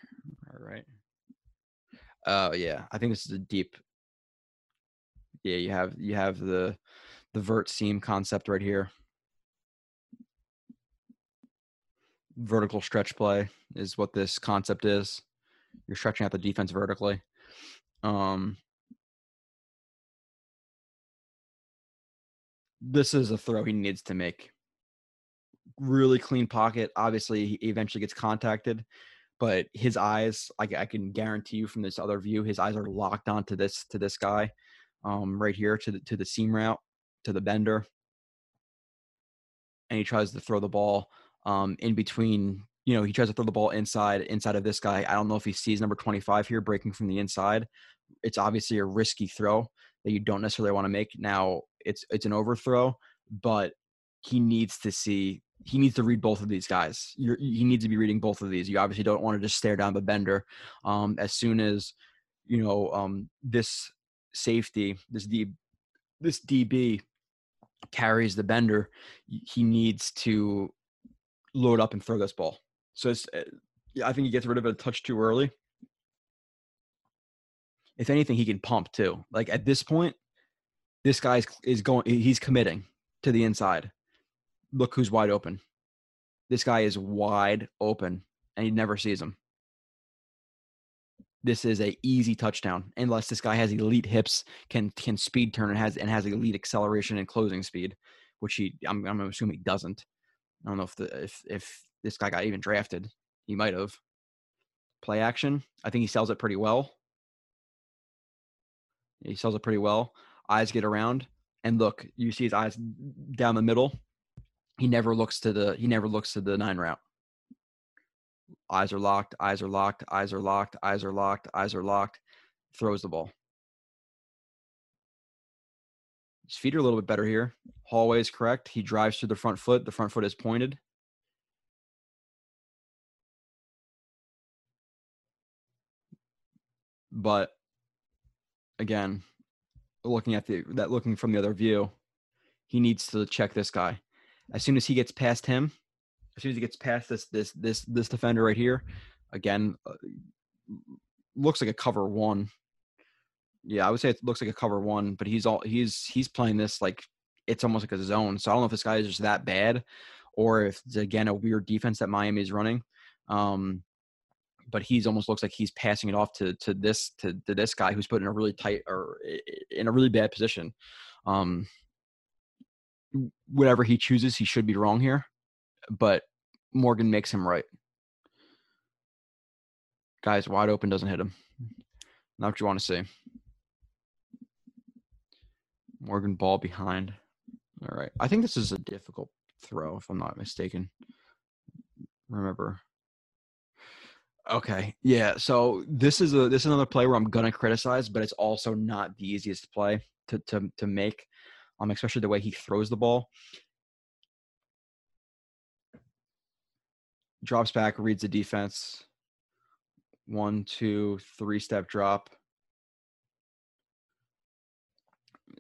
All right. Yeah, I think this is a deep. Yeah, you have the vert seam concept right here. Vertical stretch play is what this concept is. You're stretching out the defense vertically. This is a throw he needs to make. Really clean pocket. Obviously, he eventually gets contacted, but his eyes, I can guarantee you from this other view, his eyes are locked onto this guy right here, to the seam route, to the bender. And he tries to throw the ball in between. He tries to throw the ball inside of this guy. I don't know if he sees number 25 here breaking from the inside. It's obviously a risky throw that you don't necessarily want to make. Now, it's an overthrow, but he needs to read both of these guys. He needs to be reading both of these. You obviously don't want to just stare down the bender. As soon as this safety, this DB carries the bender, he needs to load up and throw this ball. So I think he gets rid of it a touch too early. If anything, he can pump too. Like at this point, this guy he's committing to the inside. Look who's wide open. This guy is wide open, and he never sees him. This is an easy touchdown, unless this guy has elite hips, can speed turn, and has elite acceleration and closing speed, which I'm assuming he doesn't. I don't know if this guy got even drafted. He might have. Play action. I think he sells it pretty well. He sells it pretty well. Eyes get around, and look, you see his eyes down the middle. He never looks to the nine route. Eyes are locked. Eyes are locked. Eyes are locked. Eyes are locked. Eyes are locked. Throws the ball. His feet are a little bit better here. Hallway is correct. He drives through the front foot. The front foot is pointed. But again, looking from the other view, he needs to check this guy. As soon as he gets past this defender right here, again, looks like a cover one. Yeah, I would say it looks like a cover one, but he's playing this like it's almost like a zone. So I don't know if this guy is just that bad, or if it's again a weird defense that Miami is running. But he's almost looks like he's passing it off to this guy who's put in a really tight or in a really bad position. Whatever he chooses, he should be wrong here, but Morgan makes him right. Guy's wide open, doesn't hit him. Not what you want to see. Morgan ball behind. All right. I think this is a difficult throw, if I'm not mistaken. Remember. Okay. Yeah. So this is another play where I'm gonna criticize, but it's also not the easiest play to make. Especially the way he throws the ball. Drops back, reads the defense. 1, 2, 3 step drop.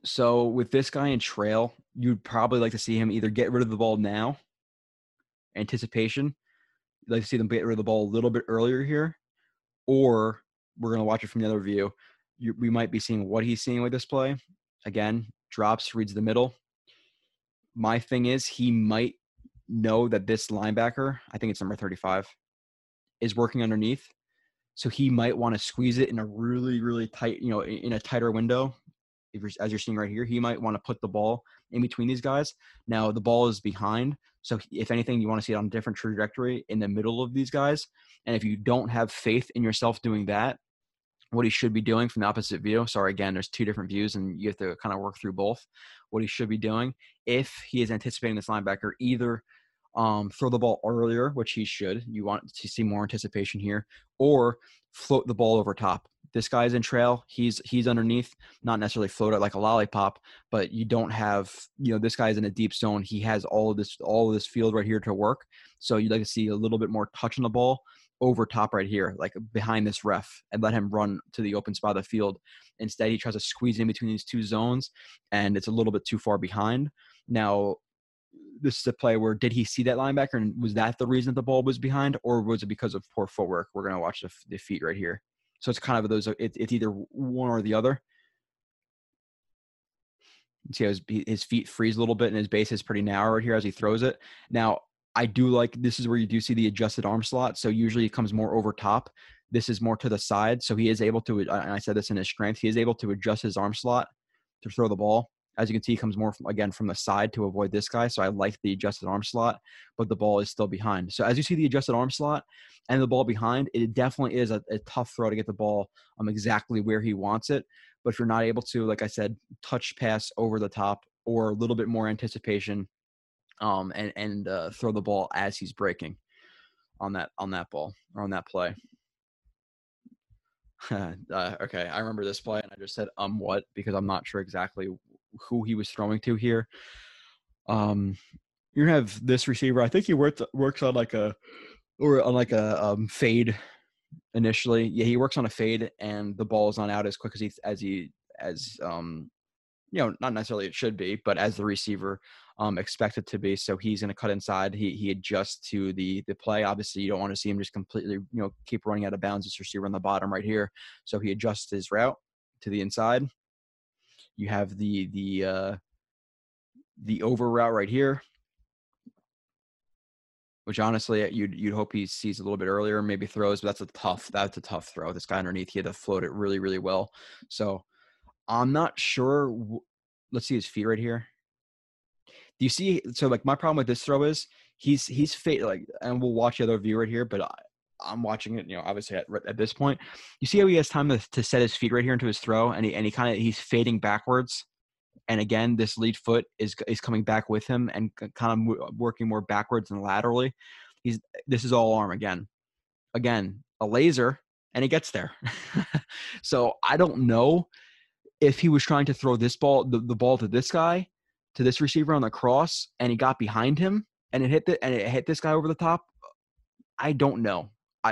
So with this guy in trail, you'd probably like to see him either get rid of the ball now, anticipation. You'd like to see them get rid of the ball a little bit earlier here, or we're going to watch it from the other view. We might be seeing what he's seeing with this play. Again, drops, reads the middle. My thing is he might know that this linebacker, I think it's number 35, is working underneath. So he might want to squeeze it in a really, really tight, you know, in a tighter window. If you're, as you're seeing right here, he might want to put the ball in between these guys. Now, the ball is behind. So if anything, you want to see it on a different trajectory in the middle of these guys. And if you don't have faith in yourself doing that, what he should be doing from the opposite view. Sorry, again, there's two different views and you have to kind of work through both. What he should be doing, if he is anticipating this linebacker, either throw the ball earlier, which he should. You want to see more anticipation here, or float the ball over top. This guy's in trail. He's underneath, not necessarily float it like a lollipop, but you don't have, you know, this guy's in a deep zone. He has all of this field right here to work. So you'd like to see a little bit more touch on the ball over top right here, like behind this ref, and let him run to the open spot of the field. Instead, he tries to squeeze in between these two zones, and it's a little bit too far behind. Now, this is a play where did he see that linebacker, and was that the reason that the ball was behind, or was it because of poor footwork? We're going to watch the feet right here. So it's kind of those. It's either one or the other. You see how his feet freeze a little bit, and his base is pretty narrow right here as he throws it. Now, I do like this is where you do see the adjusted arm slot. So usually it comes more over top. This is more to the side. So he is able to, and I said this in his strength, he is able to adjust his arm slot to throw the ball. As you can see, he comes more, again, from the side to avoid this guy. So I like the adjusted arm slot, but the ball is still behind. So as you see the adjusted arm slot and the ball behind, it definitely is a tough throw to get the ball exactly where he wants it. But if you're not able to, like I said, touch pass over the top or a little bit more anticipation and throw the ball as he's breaking on that ball or on that play. Okay, I remember this play, and I just said, what? Because I'm not sure exactly who he was throwing to here. You have this receiver. I think he works on like a fade initially. Yeah, he works on a fade, and the ball is not out as quick as you know, not necessarily it should be, but as the receiver expects it to be. So he's going to cut inside. He adjusts to the play. Obviously, you don't want to see him just completely, you know, keep running out of bounds. This receiver on the bottom right here. So he adjusts his route to the inside. You have the over route right here, which honestly you'd hope he sees a little bit earlier, maybe throws, but that's a tough throw. This guy underneath, he had to float it really, really well. So I'm not sure. Let's see his feet right here. Do you see? So like my problem with this throw is he's fade, like, and we'll watch the other view right here, but I'm watching it, you know, obviously at this point. You see how he has time to set his feet right here into his throw, and he's fading backwards. And again, this lead foot is coming back with him and kind of working more backwards and laterally. This is all arm again. Again, a laser, and he gets there. So I don't know if he was trying to throw this ball, the ball to this guy, to this receiver on the cross, and he got behind him and it hit this guy over the top. I don't know.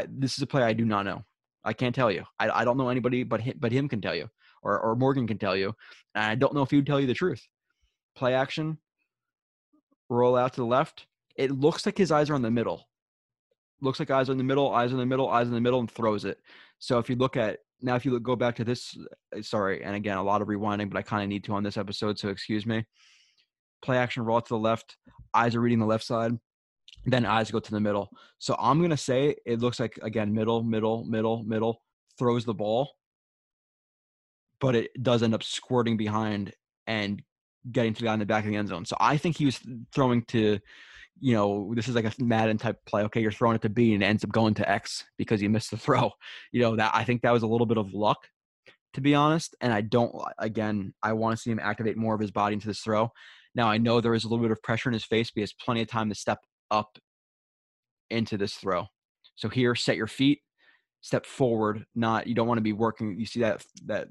This is a play I do not know. I can't tell you. I don't know anybody but him can tell you, or Morgan can tell you. And I don't know if he would tell you the truth. Play action, roll out to the left. It looks like his eyes are in the middle. Looks like eyes in the middle, and throws it. So if you look at now, go back to this, sorry, and again, a lot of rewinding, but I kind of need to on this episode, so excuse me. Play action, roll out to the left. Eyes are reading the left side. Then eyes go to the middle. So I'm going to say it looks like, again, middle, throws the ball, but it does end up squirting behind and getting to the guy in the back of the end zone. So I think he was throwing to, you know, this is like a Madden type play. Okay, you're throwing it to B and it ends up going to X because you missed the throw. You know, that I think that was a little bit of luck, to be honest. And I want to see him activate more of his body into this throw. Now, I know there is a little bit of pressure in his face, but he has plenty of time to step up into this throw. So here, set your feet, step forward. You don't want to be working. You see that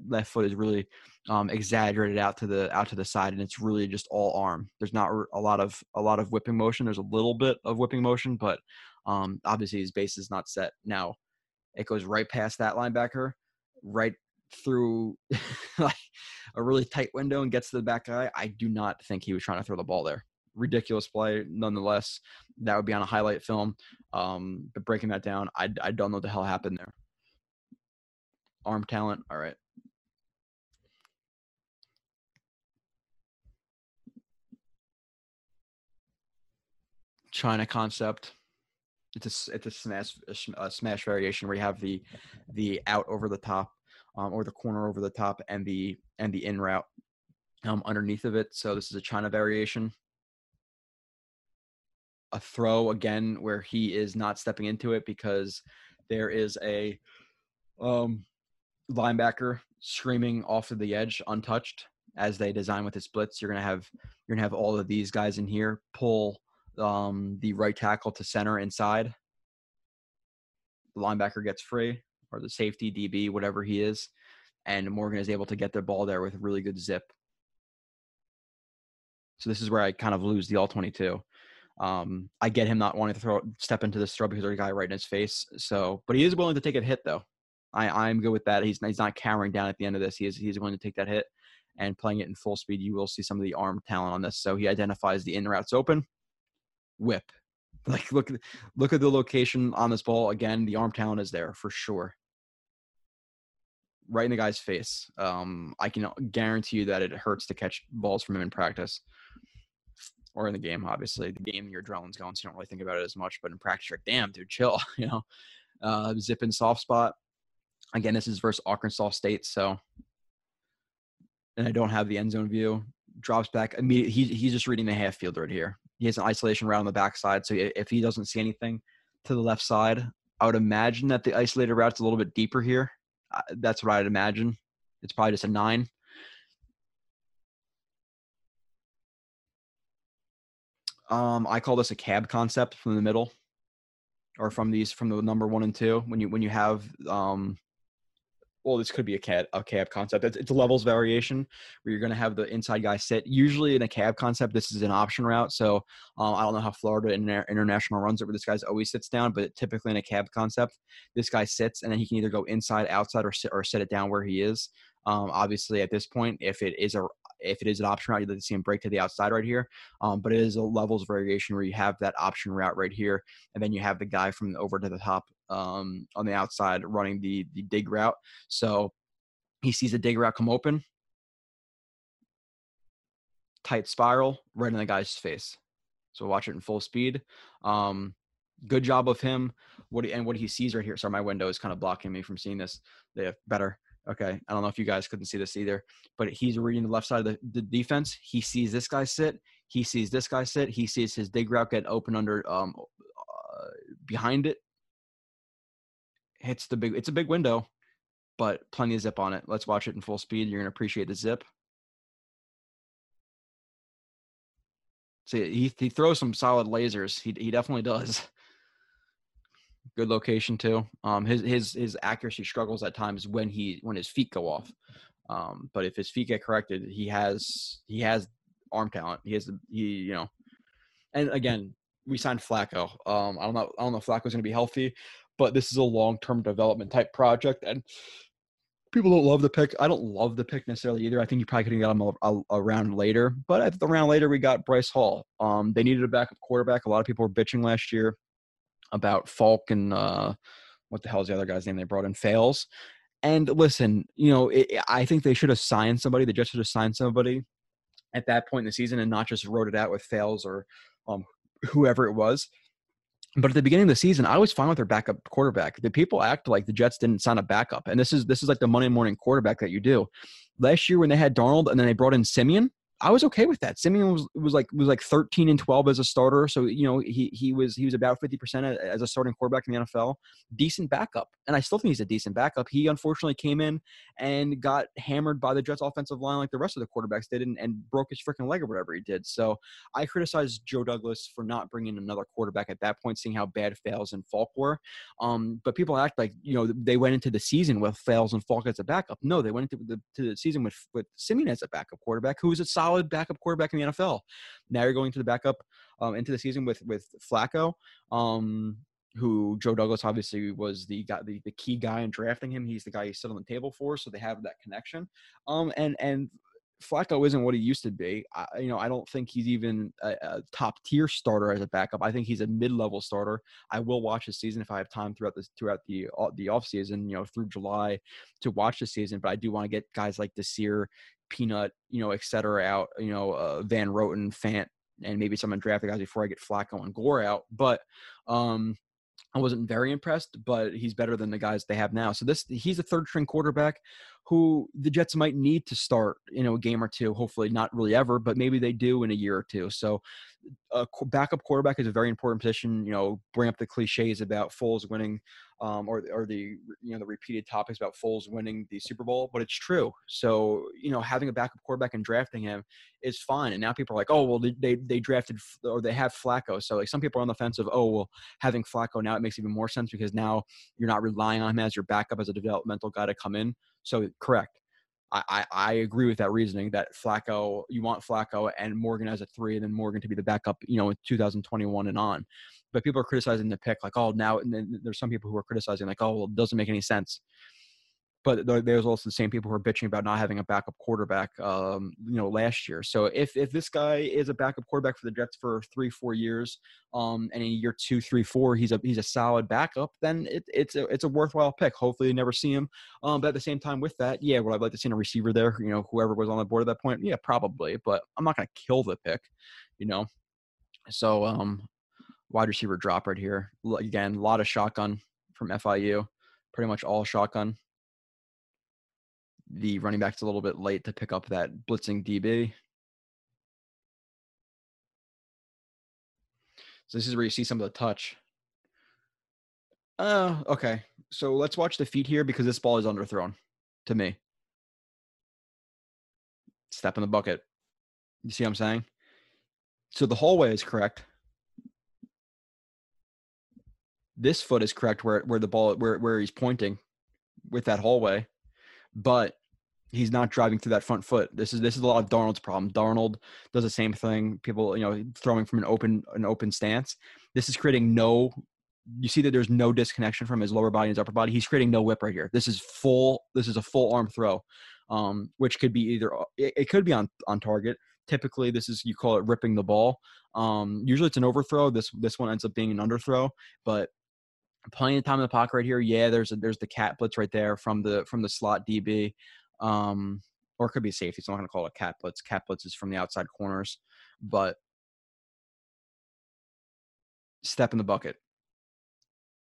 left foot is really exaggerated out to the side, and it's really just all arm. There's not a lot of whipping motion. There's a little bit of whipping motion, but obviously his base is not set. Now it goes right past that linebacker, right through like a really tight window, and gets to the back guy. I do not think he was trying to throw the ball there. Ridiculous play, nonetheless. That would be on a highlight film. But breaking that down, I don't know what the hell happened there. Arm talent, all right. China concept. It's a smash variation where you have the out over the top, or the corner over the top, and the in route underneath of it. So this is a China variation. A throw again where he is not stepping into it because there is a linebacker screaming off of the edge untouched as they design with his blitz. You're gonna have all of these guys in here pull the right tackle to center inside. The linebacker gets free, or the safety, DB, whatever he is, and Morgan is able to get the ball there with really good zip. So this is where I kind of lose the all-22. I get him not wanting to step into this throw because there's a guy right in his face. So, but he is willing to take a hit though. I'm good with that. He's not cowering down at the end of this. He's willing to take that hit and playing it in full speed. You will see some of the arm talent on this. So he identifies the in routes open. Whip. Like look at the location on this ball. Again, the arm talent is there for sure. Right in the guy's face. I can guarantee you that it hurts to catch balls from him in practice. Or in the game, obviously. The game, your adrenaline's going, so you don't really think about it as much. But in practice, you're like, damn, dude, chill. You know, zip in soft spot. Again, this is versus Arkansas State, so. And I don't have the end zone view. Drops back immediately. He's just reading the half field right here. He has an isolation route on the backside, so if he doesn't see anything to the left side, I would imagine that the isolated route's a little bit deeper here. That's what I'd imagine. It's probably just a 9. I call this a cab concept from the middle, or from the number 1 and 2. When you have, well, this could be a cab concept. It's a levels variation where you're going to have the inside guy sit. Usually in a cab concept, this is an option route. So I don't know how Florida International runs it, where this guy always sits down. But typically in a cab concept, this guy sits, and then he can either go inside, outside, or set it down where he is. Obviously, at this point, if it is an option route, you'd like to see him break to the outside right here. But it is a levels variation where you have that option route right here, and then you have the guy from over to the top on the outside running the dig route. So he sees the dig route come open, tight spiral right in the guy's face. So watch it in full speed. Good job of him. What he sees right here. Sorry, my window is kind of blocking me from seeing this. Yeah, better. Okay, I don't know if you guys couldn't see this either, but he's reading the left side of the defense. He sees this guy sit. He sees this guy sit. He sees his dig route get open under behind it. Hits the big. It's a big window, but plenty of zip on it. Let's watch it in full speed. You're gonna appreciate the zip. See, he throws some solid lasers. He definitely does. Good location too. His accuracy struggles at times when his feet go off. But if his feet get corrected, he has arm talent. He and again, we signed Flacco. I don't know if Flacco's gonna be healthy, but this is a long-term development type project, and people don't love the pick. I don't love the pick necessarily either. I think you probably could have got him a round later, but at the round later we got Bryce Hall. They needed a backup quarterback. A lot of people were bitching last year about Falk and what the hell is the other guy's name they brought in, Fales. And listen, I think they should have signed somebody. The Jets should have signed somebody at that point in the season and not just rode it out with Fales or whoever it was. But at the beginning of the season, I was fine with their backup quarterback. The people act like the Jets didn't sign a backup. And this is like the Monday morning quarterback that you do. Last year when they had Darnold and then they brought in Simian, I was okay with that. Simian was like 13-12 as a starter, so he was about 50% as a starting quarterback in the NFL. Decent backup, and I still think he's a decent backup. He unfortunately came in and got hammered by the Jets' offensive line like the rest of the quarterbacks did, and broke his freaking leg or whatever he did. So I criticized Joe Douglas for not bringing another quarterback at that point, seeing how bad Fales and Falk were. But people act like they went into the season with Fales and Falk as a backup. No, they went into the season with Simian as a backup quarterback, who was a solid backup quarterback in the NFL. Now you're going to the backup into the season with Flacco, who Joe Douglas obviously was the key guy in drafting him. He's the guy he stood on the table for, so they have that connection. And Flacco isn't what he used to be. I don't think he's even a top tier starter as a backup. I think he's a mid level starter. I will watch his season if I have time throughout the off season, through July, to watch the season. But I do want to get guys like Desir, Peanut, et cetera, out, Van Roten, Fant, and maybe someone drafted guys before I get Flacco and Gore out. But I wasn't very impressed, but he's better than the guys they have now. So he's a third-string quarterback who the Jets might need to start, you know, a game or two, hopefully not really ever, but maybe they do in a year or two. So a backup quarterback is a very important position. You know, bring up the cliches about Foles winning or the, you know, the repeated topics about Foles winning the Super Bowl, but it's true. So, you know, having a backup quarterback and drafting him is fine. And now people are like, oh, well, they drafted or they have Flacco. So like some people are on the fence of, oh, well, having Flacco now, it makes even more sense because now you're not relying on him as your backup as a developmental guy to come in. So correct. I agree with that reasoning that Flacco, you want Flacco and Morgan as a three and then Morgan to be the backup, you know, in 2021 and on. But people are criticizing the pick like, oh, now, and then there's some people who are criticizing like, oh, well, it doesn't make any sense. But there's also the same people who are bitching about not having a backup quarterback, you know, last year. So if this guy is a backup quarterback for the Jets for 3-4 years, and in year 2, 3, 4, he's a solid backup, then it's a worthwhile pick. Hopefully you never see him. But at the same time with that, yeah, would I like to see a receiver there? You know, whoever was on the board at that point, yeah, probably. But I'm not going to kill the pick, you know. So wide receiver drop right here. Again, a lot of shotgun from FIU, pretty much all shotgun. The running back's a little bit late to pick up that blitzing DB. So this is where you see some of the touch. Okay. So let's watch the feet here because this ball is underthrown to me. Step in the bucket. You see what I'm saying? So the hallway is correct. This foot is correct where the ball where he's pointing with that hallway. But he's not driving through that front foot. This is a lot of Darnold's problem. Darnold does the same thing. People, you know, throwing from an open stance. This is creating no. You see that there's no disconnection from his lower body and his upper body. He's creating no whip right here. This is a full arm throw, which could be either. It could be on target. Typically, this is you call it ripping the ball. Usually, it's an overthrow. This one ends up being an underthrow, but. Plenty of time in the pocket right here. Yeah, there's the cat blitz right there from the slot DB, or it could be safety. So I'm not gonna call it a cat blitz. Cat blitz is from the outside corners, but step in the bucket.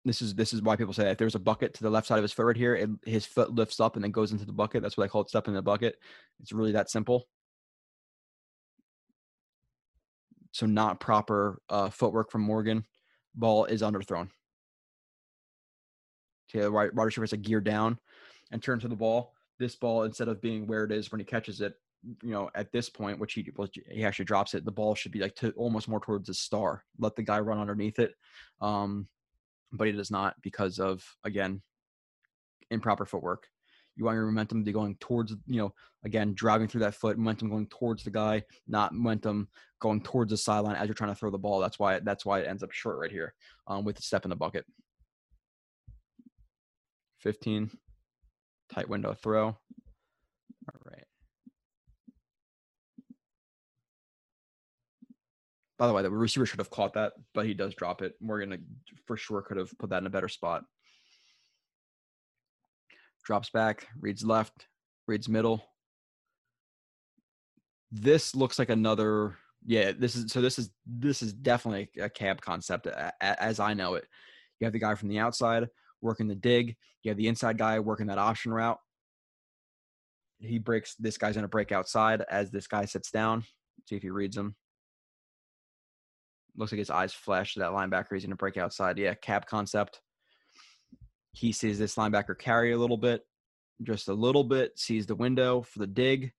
This is why people say that if there's a bucket to the left side of his foot right here, his foot lifts up and then goes into the bucket. That's what I call it, step in the bucket. It's really that simple. So not proper footwork from Morgan. Ball is underthrown. Okay, the wide receiver has a gear down and turn to the ball. This ball, instead of being where it is when he catches it, you know, at this point, which he actually drops it, the ball should be like almost more towards the star. Let the guy run underneath it. But he does not because of, again, improper footwork. You want your momentum to be going towards, you know, again, driving through that foot, momentum going towards the guy, not momentum going towards the sideline as you're trying to throw the ball. That's why it ends up short right here with the step in the bucket. 15, tight window throw. All right. By the way, the receiver should have caught that, but he does drop it. Morgan for sure could have put that in a better spot. Drops back, reads left, reads middle. This looks like another, yeah, this is definitely a cab concept as I know it. You have the guy from the outside working the dig. You have the inside guy working that option route. He breaks. This guy's going to break outside as this guy sits down. See if he reads him. Looks like his eyes flash to that linebacker. He's going to break outside. Yeah, cap concept. He sees this linebacker carry a little bit, just a little bit, sees the window for the dig.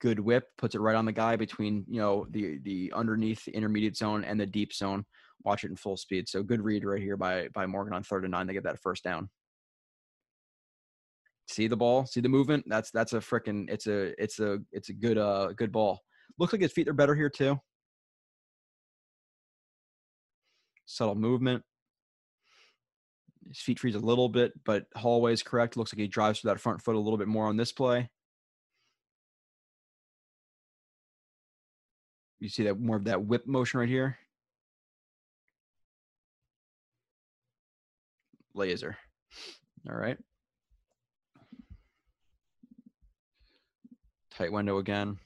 Good whip, puts it right on the guy between, you know, the underneath the intermediate zone and the deep zone. Watch it in full speed. So good read right here by Morgan on 3rd and 9. They get that first down. See the ball, see the movement. That's a frickin' it's a good ball. Looks like his feet are better here too. Subtle movement. His feet freeze a little bit, but hallway is correct. Looks like he drives to that front foot a little bit more on this play. You see that more of that whip motion right here. Laser. All right. Tight window again.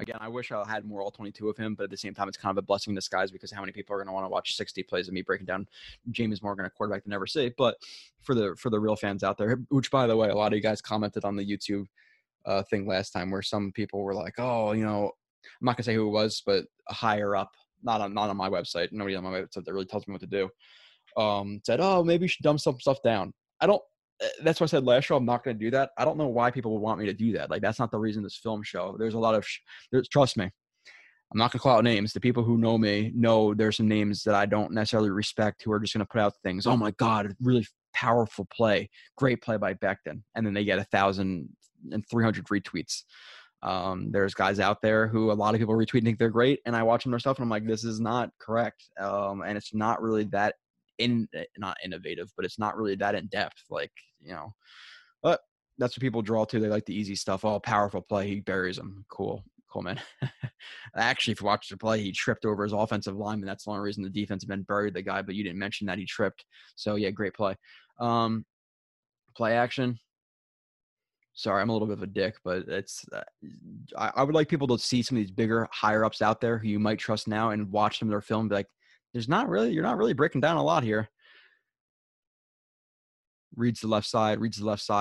Again, I wish I had more all-22 of him, but at the same time, it's kind of a blessing in disguise because how many people are going to want to watch 60 plays of me breaking down James Morgan, a quarterback they never see? But for the real fans out there, which, by the way, a lot of you guys commented on the YouTube thing last time where some people were like, oh, you know, I'm not going to say who it was, but higher up, not on my website. Nobody on my website that really tells me what to do. Said, oh, maybe you should dumb some stuff down. That's what I said last show. I'm not going to do that. I don't know why people would want me to do that. Like, that's not the reason this film show. There's a lot of, trust me, I'm not going to call out names. The people who know me know there's some names that I don't necessarily respect who are just going to put out things. Oh my God, really powerful play. Great play by Beckton. And then they get 1,300 retweets. There's guys out there who a lot of people retweet and think they're great. And I watch them myself and I'm like, this is not correct. And it's not really that not innovative, but it's not really that in depth. Like, you know, but that's what people draw to. They like the easy stuff. Oh, powerful play. He buries him. Cool, man. Actually, if you watch the play, he tripped over his offensive lineman. That's the only reason the defense had been buried the guy, but you didn't mention that he tripped. So yeah, great play. Play action. Sorry, I'm a little bit of a dick, but it's I would like people to see some of these bigger higher ups out there who you might trust now and watch them in their film and be like, you're not really breaking down a lot here. Reads the left side,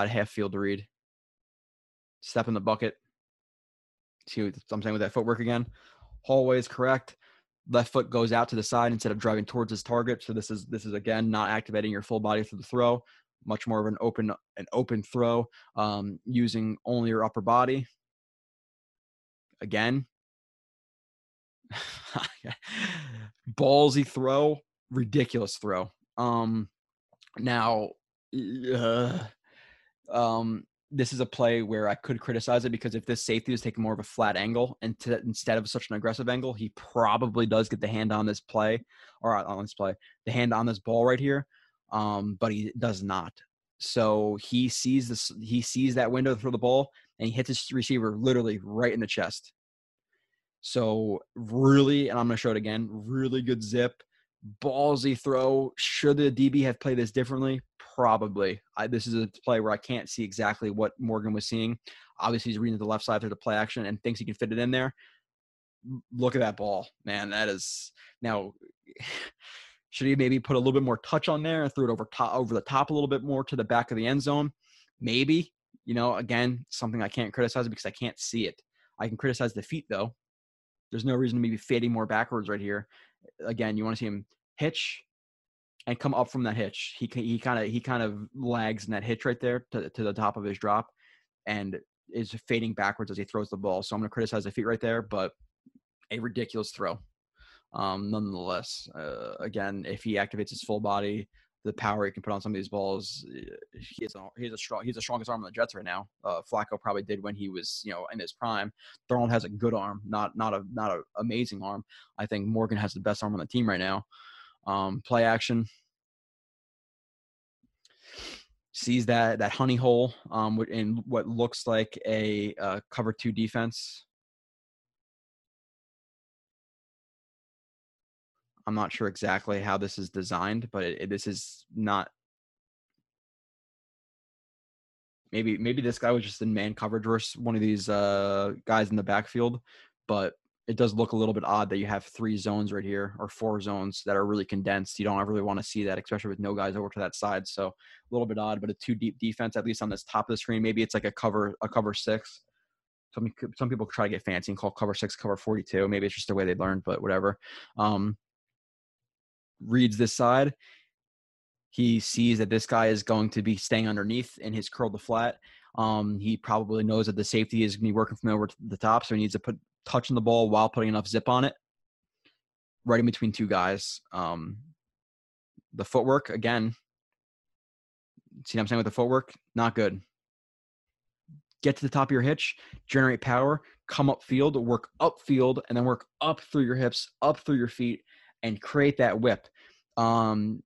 half field read. Step in the bucket. See what I'm saying with that footwork again? Hallway is correct. Left foot goes out to the side instead of driving towards his target. So this is again, not activating your full body for the throw. Much more of an open throw, using only your upper body. Again. Ballsy throw, ridiculous throw. This is a play where I could criticize it because if this safety was taking more of a flat angle and instead of such an aggressive angle, he probably does get the hand on this play the hand on this ball right here. But he does not. So he sees that window to throw the ball and he hits his receiver literally right in the chest. So really, and I'm going to show it again, really good zip, ballsy throw. Should the DB have played this differently? Probably. This is a play where I can't see exactly what Morgan was seeing. Obviously, he's reading to the left side through the play action and thinks he can fit it in there. Look at that ball, man. That is – now, should he maybe put a little bit more touch on there and threw it over the top a little bit more to the back of the end zone? Maybe. You know, again, something I can't criticize because I can't see it. I can criticize the feet, though. There's no reason to maybe fading more backwards right here. Again, you want to see him hitch and come up from that hitch. He kind of lags in that hitch right there to the top of his drop and is fading backwards as he throws the ball. So I'm going to criticize the feet right there, but a ridiculous throw. Nonetheless, again, if he activates his full body, the power he can put on some of these balls, he's the strongest arm on the Jets right now. Flacco probably did when he was, you know, in his prime. Darnold has a good arm, not a amazing arm. I think Morgan has the best arm on the team right now. Play action. Sees that honey hole in what looks like a cover two defense. I'm not sure exactly how this is designed, but this is not. Maybe this guy was just in man coverage versus one of these guys in the backfield, but it does look a little bit odd that you have three zones right here or four zones that are really condensed. You don't really want to see that, especially with no guys over to that side. So a little bit odd, but a two deep defense, at least on this top of the screen. Maybe it's like a cover six. Some people try to get fancy and call cover six, cover 42. Maybe it's just the way they learned, but whatever. Reads this side. He sees that this guy is going to be staying underneath in his curl to flat. He probably knows that the safety is going to be working from over to the top, so he needs to put touching the ball while putting enough zip on it. Right in between two guys. The footwork, again, see what I'm saying with the footwork? Not good. Get to the top of your hitch, generate power, come upfield, work upfield, and then work up through your hips, up through your feet, and create that whip. You're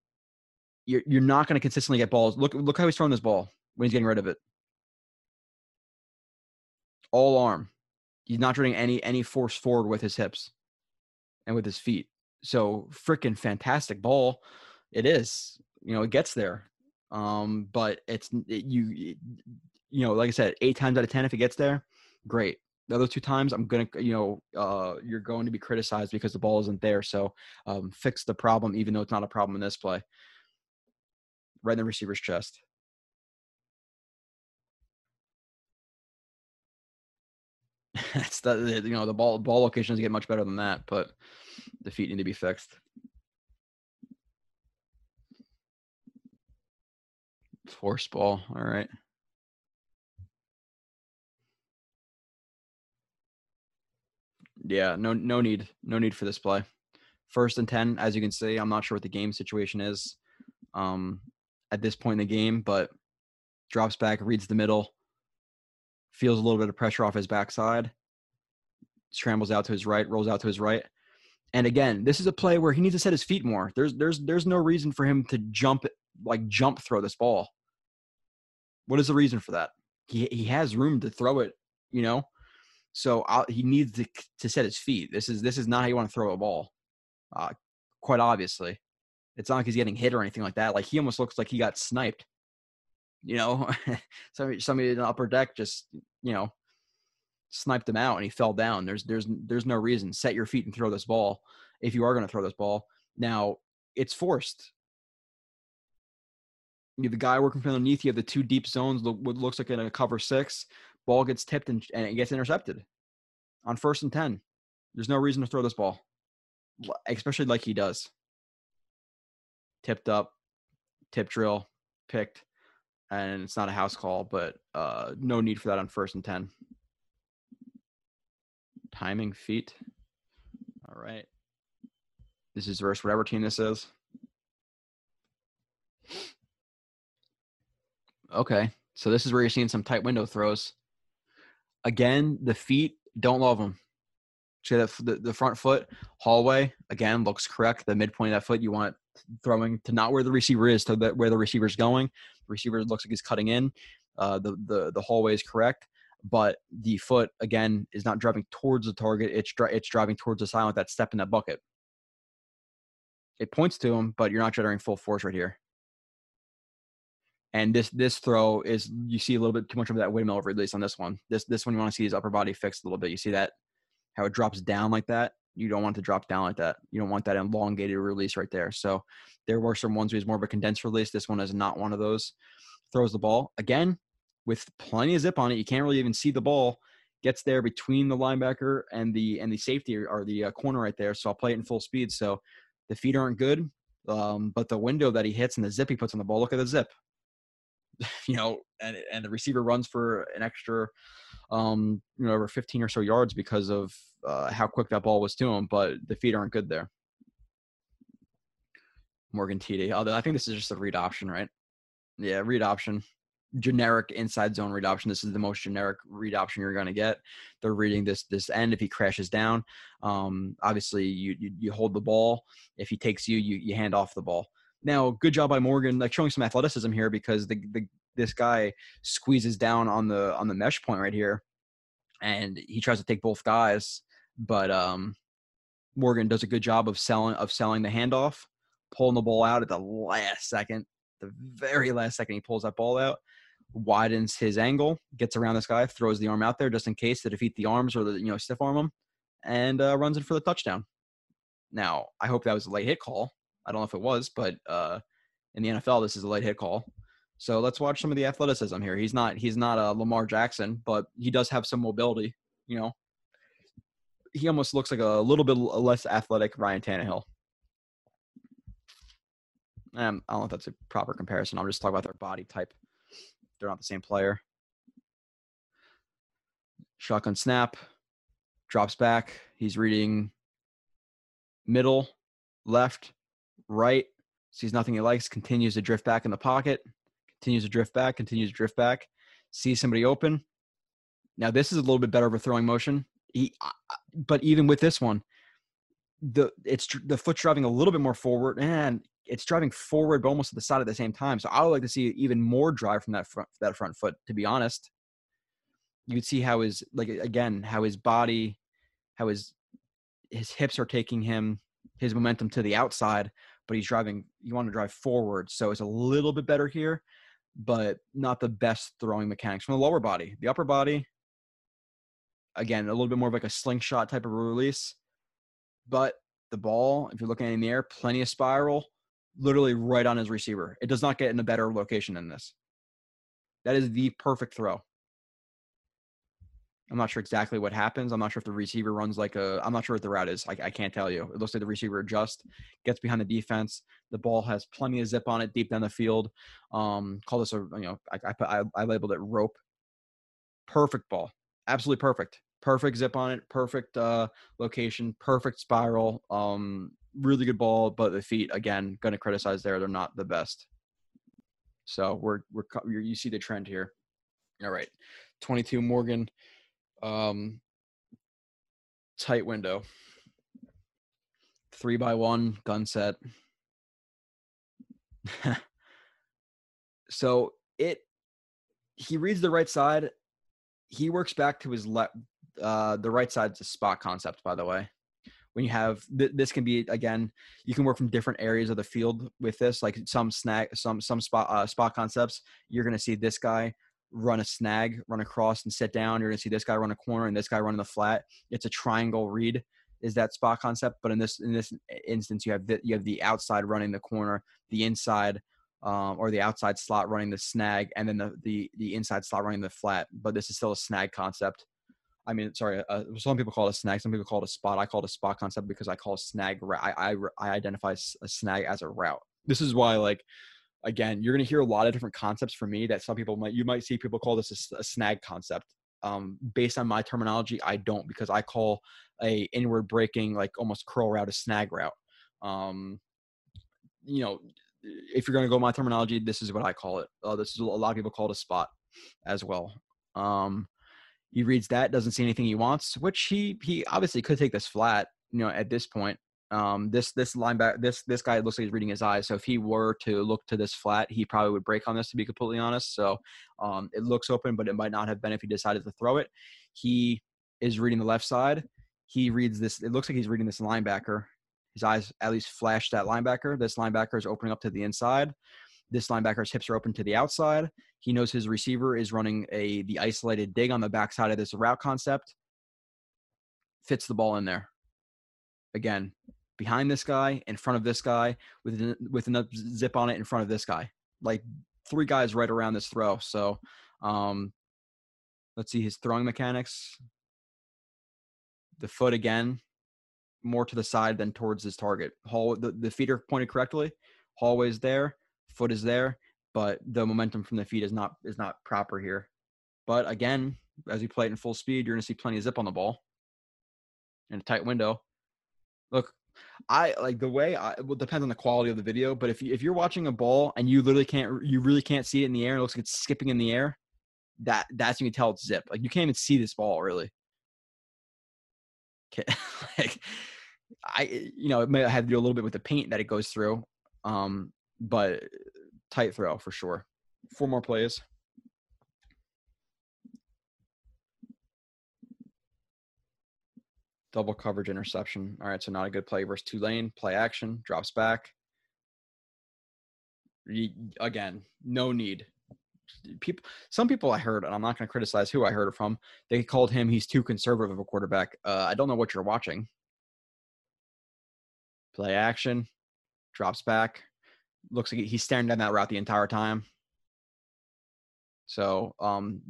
not going to consistently get balls. Look how he's throwing this ball when he's getting rid of it. All arm. He's not doing any force forward with his hips and with his feet. So freaking fantastic ball. It is. You know, it gets there. But like I said, 8 times out of 10, if it gets there, great. The other two times, I'm going to, you're going to be criticized because the ball isn't there. So fix the problem, even though it's not a problem in this play. Right in the receiver's chest. That's the ball location doesn't get much better than that, but the feet need to be fixed. Force ball. All right. Yeah, no need for this play. 1st and 10, as you can see, I'm not sure what the game situation is at this point in the game, but drops back, reads the middle, feels a little bit of pressure off his backside, scrambles out to his right, rolls out to his right. And again, this is a play where he needs to set his feet more. There's no reason for him to jump throw this ball. What is the reason for that? He has room to throw it, So he needs to set his feet. This is not how you want to throw a ball, quite obviously. It's not like he's getting hit or anything like that. Like, he almost looks like he got sniped, Somebody in the upper deck just, sniped him out and he fell down. There's no reason. Set your feet and throw this ball if you are going to throw this ball. Now, it's forced. You have the guy working from underneath. You have the two deep zones. What looks like in a cover 6. Ball gets tipped and it gets intercepted on 1st and 10. There's no reason to throw this ball, especially like he does. Tipped up, tip drill, picked, and it's not a house call, but no need for that on 1st and 10. Timing feet. All right. This is versus whatever team this is. Okay. So this is where you're seeing some tight window throws. Again, the feet, don't love them. See that the front foot, hallway, again, looks correct. The midpoint of that foot, you want throwing to not where the receiver is, to where the receiver's going. The receiver looks like he's cutting in. The hallway is correct. But the foot, again, is not driving towards the target. It's driving towards the side with that step in that bucket. It points to him, but you're not generating full force right here. And this throw is, you see a little bit too much of that windmill release on this one. This one you want to see his upper body fixed a little bit. You see that, how it drops down like that? You don't want it to drop down like that. You don't want that elongated release right there. So there were some ones where it's more of a condensed release. This one is not one of those. Throws the ball. Again, with plenty of zip on it, you can't really even see the ball. Gets there between the linebacker and the safety or the corner right there. So I'll play it in full speed. So the feet aren't good, but the window that he hits and the zip he puts on the ball, look at the zip. And the receiver runs for an extra, over 15 or so yards because of how quick that ball was to him, but the feet aren't good there. Morgan TD. Although I think this is just a read option, right? Yeah, read option. Generic inside zone read option. This is the most generic read option you're going to get. They're reading this end if he crashes down. Obviously, you hold the ball. If he takes you hand off the ball. Now, good job by Morgan, like showing some athleticism here because this guy squeezes down on the mesh point right here, and he tries to take both guys, but Morgan does a good job of selling the handoff, pulling the ball out at the last second, the very last second he pulls that ball out, widens his angle, gets around this guy, throws the arm out there just in case to defeat the arms or stiff arm him, and runs in for the touchdown. Now, I hope that was a late hit call. I don't know if it was, but in the NFL, this is a late hit call. So let's watch some of the athleticism here. He's not a Lamar Jackson, but he does have some mobility. He almost looks like a little bit less athletic Ryan Tannehill. I don't know if that's a proper comparison. I'm just talking about their body type. They're not the same player. Shotgun snap, drops back. He's reading middle, left, right, sees nothing he likes, continues to drift back in the pocket, continues to drift back, sees somebody open. Now, this is a little bit better of a throwing motion. But even with this one, the foot's driving a little bit more forward, and it's driving forward but almost to the side at the same time. So I would like to see even more drive from that front foot, to be honest. You could see how his hips are taking him, his momentum to the outside, but he's driving. You want to drive forward, so it's a little bit better here, but not the best throwing mechanics from the lower body. The upper body, again, a little bit more of like a slingshot type of release. But the ball, if you're looking in the air, plenty of spiral, literally right on his receiver. It does not get in a better location than this. That is the perfect throw. I'm not sure exactly what happens. I'm not sure if the receiver runs like a – I'm not sure what the route is. I can't tell you. It looks like the receiver adjusts, gets behind the defense. The ball has plenty of zip on it deep down the field. Call this a – you know, I labeled it rope. Perfect ball. Absolutely perfect. Perfect zip on it. Perfect location. Perfect spiral. Really good ball, but the feet, again, going to criticize there. They're not the best. So you see the trend here. All right. 22 Morgan. Tight window. 3-by-1 gun set. So he reads the right side. He works back to his left. The right side's a spot concept, by the way. When you have this can be, again, you can work from different areas of the field with this. Like some spot concepts. You're gonna see this guy run a snag, run across and sit down. You're going to see this guy run a corner and this guy run in the flat. It's a triangle read is that spot concept. But in this instance, you have the outside running the corner, the inside or the outside slot running the snag, and then the inside slot running the flat. But this is still a snag concept. I mean, sorry, some people call it a snag. Some people call it a spot. I call it a spot concept because I call snag. I identify a snag as a route. This is why, like, again, you're going to hear a lot of different concepts from me that some people might see people call this a snag concept. Based on my terminology, I don't, because I call a inward breaking, like almost curl route, a snag route. You know, if you're going to go my terminology, this is what I call it. This is a lot of people call it a spot as well. He reads that, doesn't see anything he wants, which he obviously could take this flat, you know, at this point. This linebacker, this guy looks like he's reading his eyes. So if he were to look to this flat, he probably would break on this, to be completely honest. So it looks open, but it might not have been if he decided to throw it. He is reading the left side. He reads this. It looks like he's reading this linebacker. His eyes at least flash that linebacker. This linebacker is opening up to the inside. This linebacker's hips are open to the outside. He knows his receiver is running the isolated dig on the backside of this route concept. Fits the ball in there. Again, behind this guy, in front of this guy, with another zip on it in front of this guy. Like three guys right around this throw. So let's see his throwing mechanics. The foot, again, more to the side than towards his target. The feet are pointed correctly. Hallway's there. Foot is there. But the momentum from the feet is not proper here. But, again, as you play it in full speed, you're going to see plenty of zip on the ball in a tight window. Look, I like the way it will depend on the quality of the video, but if you're watching a ball and you literally can't see it in the air, it looks like it's skipping in the air. That's when you tell it's zip. Like you can't even see this ball really. Like it may have to do a little bit with the paint that it goes through, but tight throw for sure. 4 more plays. Double coverage interception. All right, so not a good play versus Tulane. Play action, drops back. Again, no need. Some people I heard, and I'm not going to criticize who I heard it from, they called him he's too conservative of a quarterback. I don't know what you're watching. Play action, drops back. Looks like he's staring down that route the entire time. So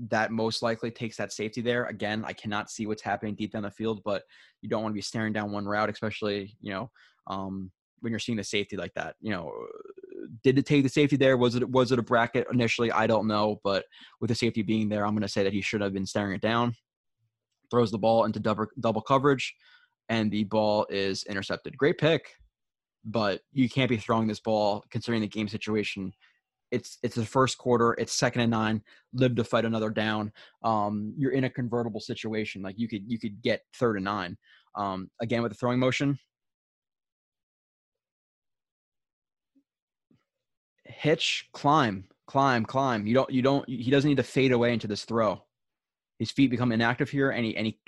that most likely takes that safety there. Again, I cannot see what's happening deep down the field, but you don't want to be staring down one route, especially, you know, when you're seeing the safety like that. You know, did it take the safety there? Was it a bracket initially? I don't know, but with the safety being there, I'm going to say that he should have been staring it down. Throws the ball into double coverage, and the ball is intercepted. Great pick, but you can't be throwing this ball considering the game situation. It's the first quarter. It's 2nd and 9. Live to fight another down. You're in a convertible situation. Like you could get 3rd and 9. Again with the throwing motion, hitch, climb. He doesn't need to fade away into this throw. His feet become inactive here, and he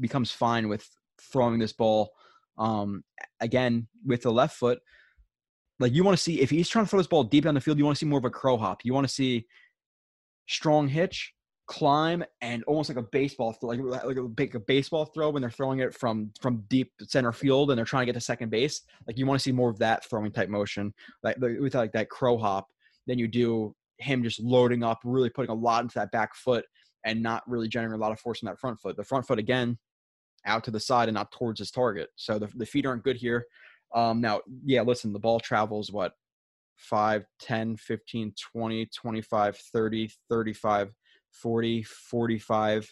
becomes fine with throwing this ball. Again with the left foot. Like you want to see, if he's trying to throw this ball deep down the field, you want to see more of a crow hop. You want to see strong hitch, climb and almost like a baseball, like a baseball throw when they're throwing it from deep center field and they're trying to get to second base. Like you want to see more of that throwing type motion, like that crow hop, than you do him just loading up, really putting a lot into that back foot and not really generating a lot of force in that front foot. The front foot again, out to the side and not towards his target. So the feet aren't good here. Now, yeah, listen, the ball travels what, 5, 10, 15, 20, 25, 30, 35, 40, 45,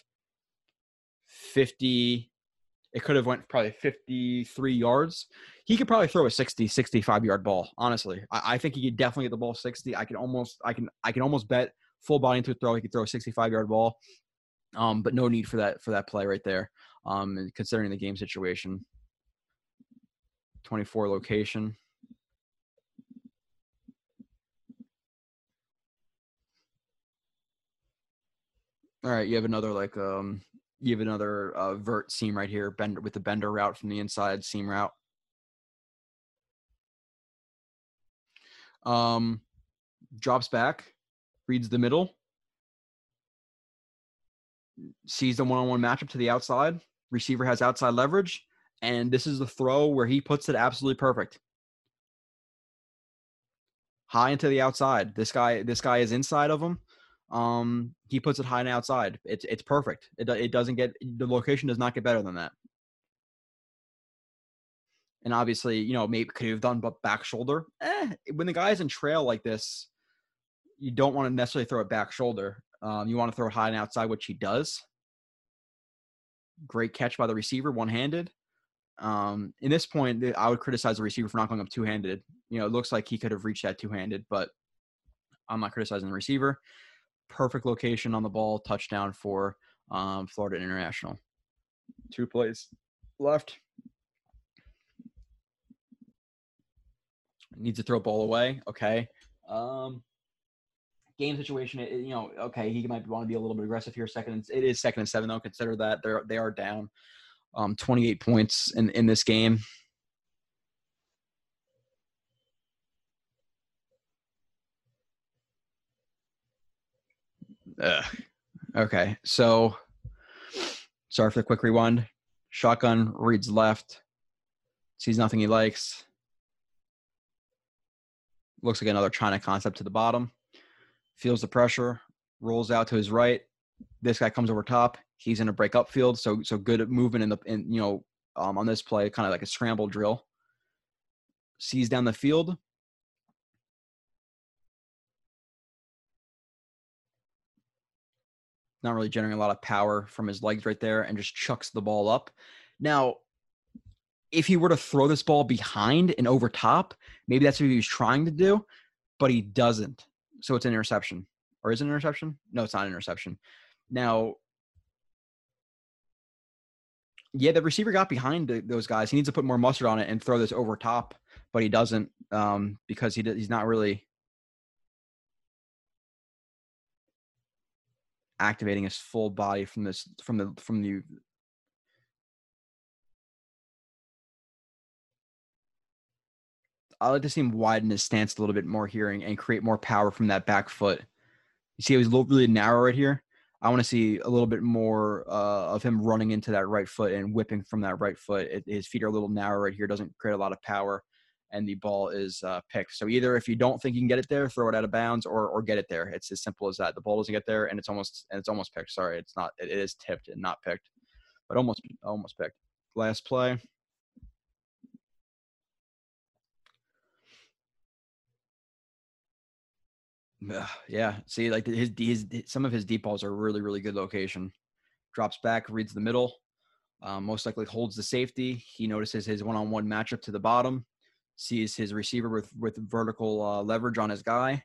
50. It could have went probably 53 yards. He could probably throw a 60, 65-yard ball, honestly. I think he could definitely get the ball 60. I can almost bet full body into a throw he could throw a 65-yard ball. But no need for that play right there. And considering the game situation, 24 location. All right, you have another vert seam right here, bend with the bender route from the inside seam route. Drops back, reads the middle, sees the one-on-one matchup to the outside. Receiver has outside leverage, and this is the throw where he puts it absolutely perfect. High into the outside. This guy is inside of him. He puts it high and outside. It's perfect. It doesn't get the location does not get better than that. And obviously, you know, maybe could have done but back shoulder. When the guy's in trail like this, you don't want to necessarily throw it back shoulder. You want to throw it high and outside, which he does. Great catch by the receiver, one-handed. In this point, I would criticize the receiver for not going up two-handed. You know, it looks like he could have reached that two-handed, but I'm not criticizing the receiver. Perfect location on the ball, touchdown for Florida International. Two plays left. Needs to throw ball away. Okay. Game situation, you know, okay, he might want to be a little bit aggressive here. It is 2nd and 7, though. Consider that they are down 28 points in this game. Ugh. Okay, so sorry for the quick rewind. Shotgun, reads left, sees nothing he likes. Looks like another China concept to the bottom. Feels the pressure, rolls out to his right. This guy comes over top. He's in a break up field, so good movement in on this play, kind of like a scramble drill. Sees down the field. Not really generating a lot of power from his legs right there, and just chucks the ball up. Now, if he were to throw this ball behind and over top, maybe that's what he was trying to do, but he doesn't. So it's an interception. Or is it an interception? No, it's not an interception. Now, yeah, the receiver got behind those guys. He needs to put more mustard on it and throw this over top, but he doesn't because he's not really activating his full body from the I like to see him widen his stance a little bit more here and create more power from that back foot. You see, he's really narrow right here. I want to see a little bit more of him running into that right foot and whipping from that right foot. His feet are a little narrow right here. Doesn't create a lot of power, and the ball is picked. So either if you don't think you can get it there, throw it out of bounds, or get it there. It's as simple as that. The ball doesn't get there, and it's almost picked. Sorry, it's not. It is tipped and not picked, but almost picked. Last play. Yeah, see, like his some of his deep balls are really, really good location. Drops back, reads the middle, most likely holds the safety. He notices his one-on-one matchup to the bottom, sees his receiver with vertical leverage on his guy,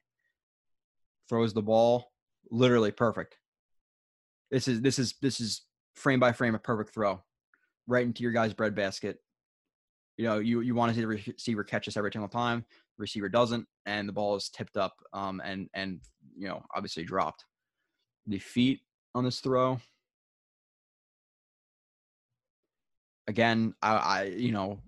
throws the ball, literally perfect. This is frame by frame a perfect throw, right into your guy's breadbasket. You know, you want to see the receiver catch this every single time. Receiver doesn't, and the ball is tipped up and you know, obviously dropped. The feet on this throw. Again, I you know,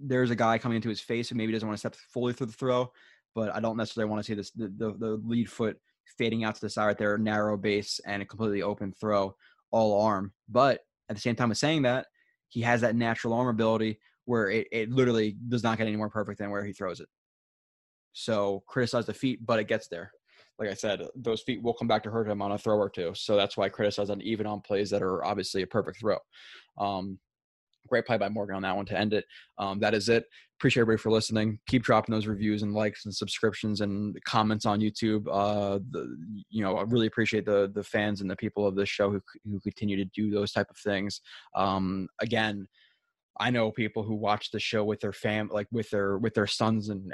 there's a guy coming into his face who maybe doesn't want to step fully through the throw, but I don't necessarily want to see this the lead foot fading out to the side right there, narrow base and a completely open throw, all arm. But at the same time of saying that, he has that natural arm ability where it literally does not get any more perfect than where he throws it. So criticize the feet, but it gets there. Like I said, those feet will come back to hurt him on a throw or two. So that's why I criticize on even on plays that are obviously a perfect throw. Great play by Morgan on that one to end it. That is it. Appreciate everybody for listening. Keep dropping those reviews and likes and subscriptions and comments on YouTube. I really appreciate the fans and the people of this show who continue to do those type of things. Again, I know people who watch the show with their family, like with their sons and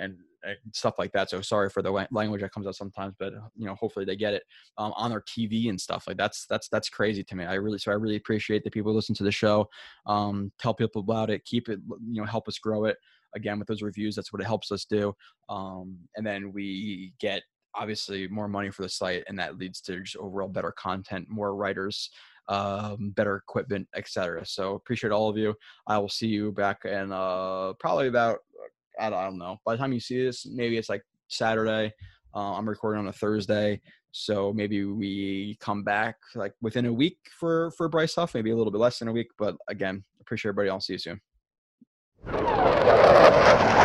stuff like that. So sorry for the language that comes out sometimes, but hopefully they get it on their TV and stuff like that's crazy to me. I really appreciate the people who listen to the show. Tell people about it, keep it, help us grow it again with those reviews. That's what it helps us do. And then we get obviously more money for the site, and that leads to just overall better content, more writers, better equipment, etc. So appreciate all of you. I will see you back in probably about, I don't know, by the time you see this, maybe it's like Saturday. I'm recording on a Thursday, so maybe we come back like within a week for Bryce Huff, maybe a little bit less than a week. But again, appreciate everybody. I'll see you soon.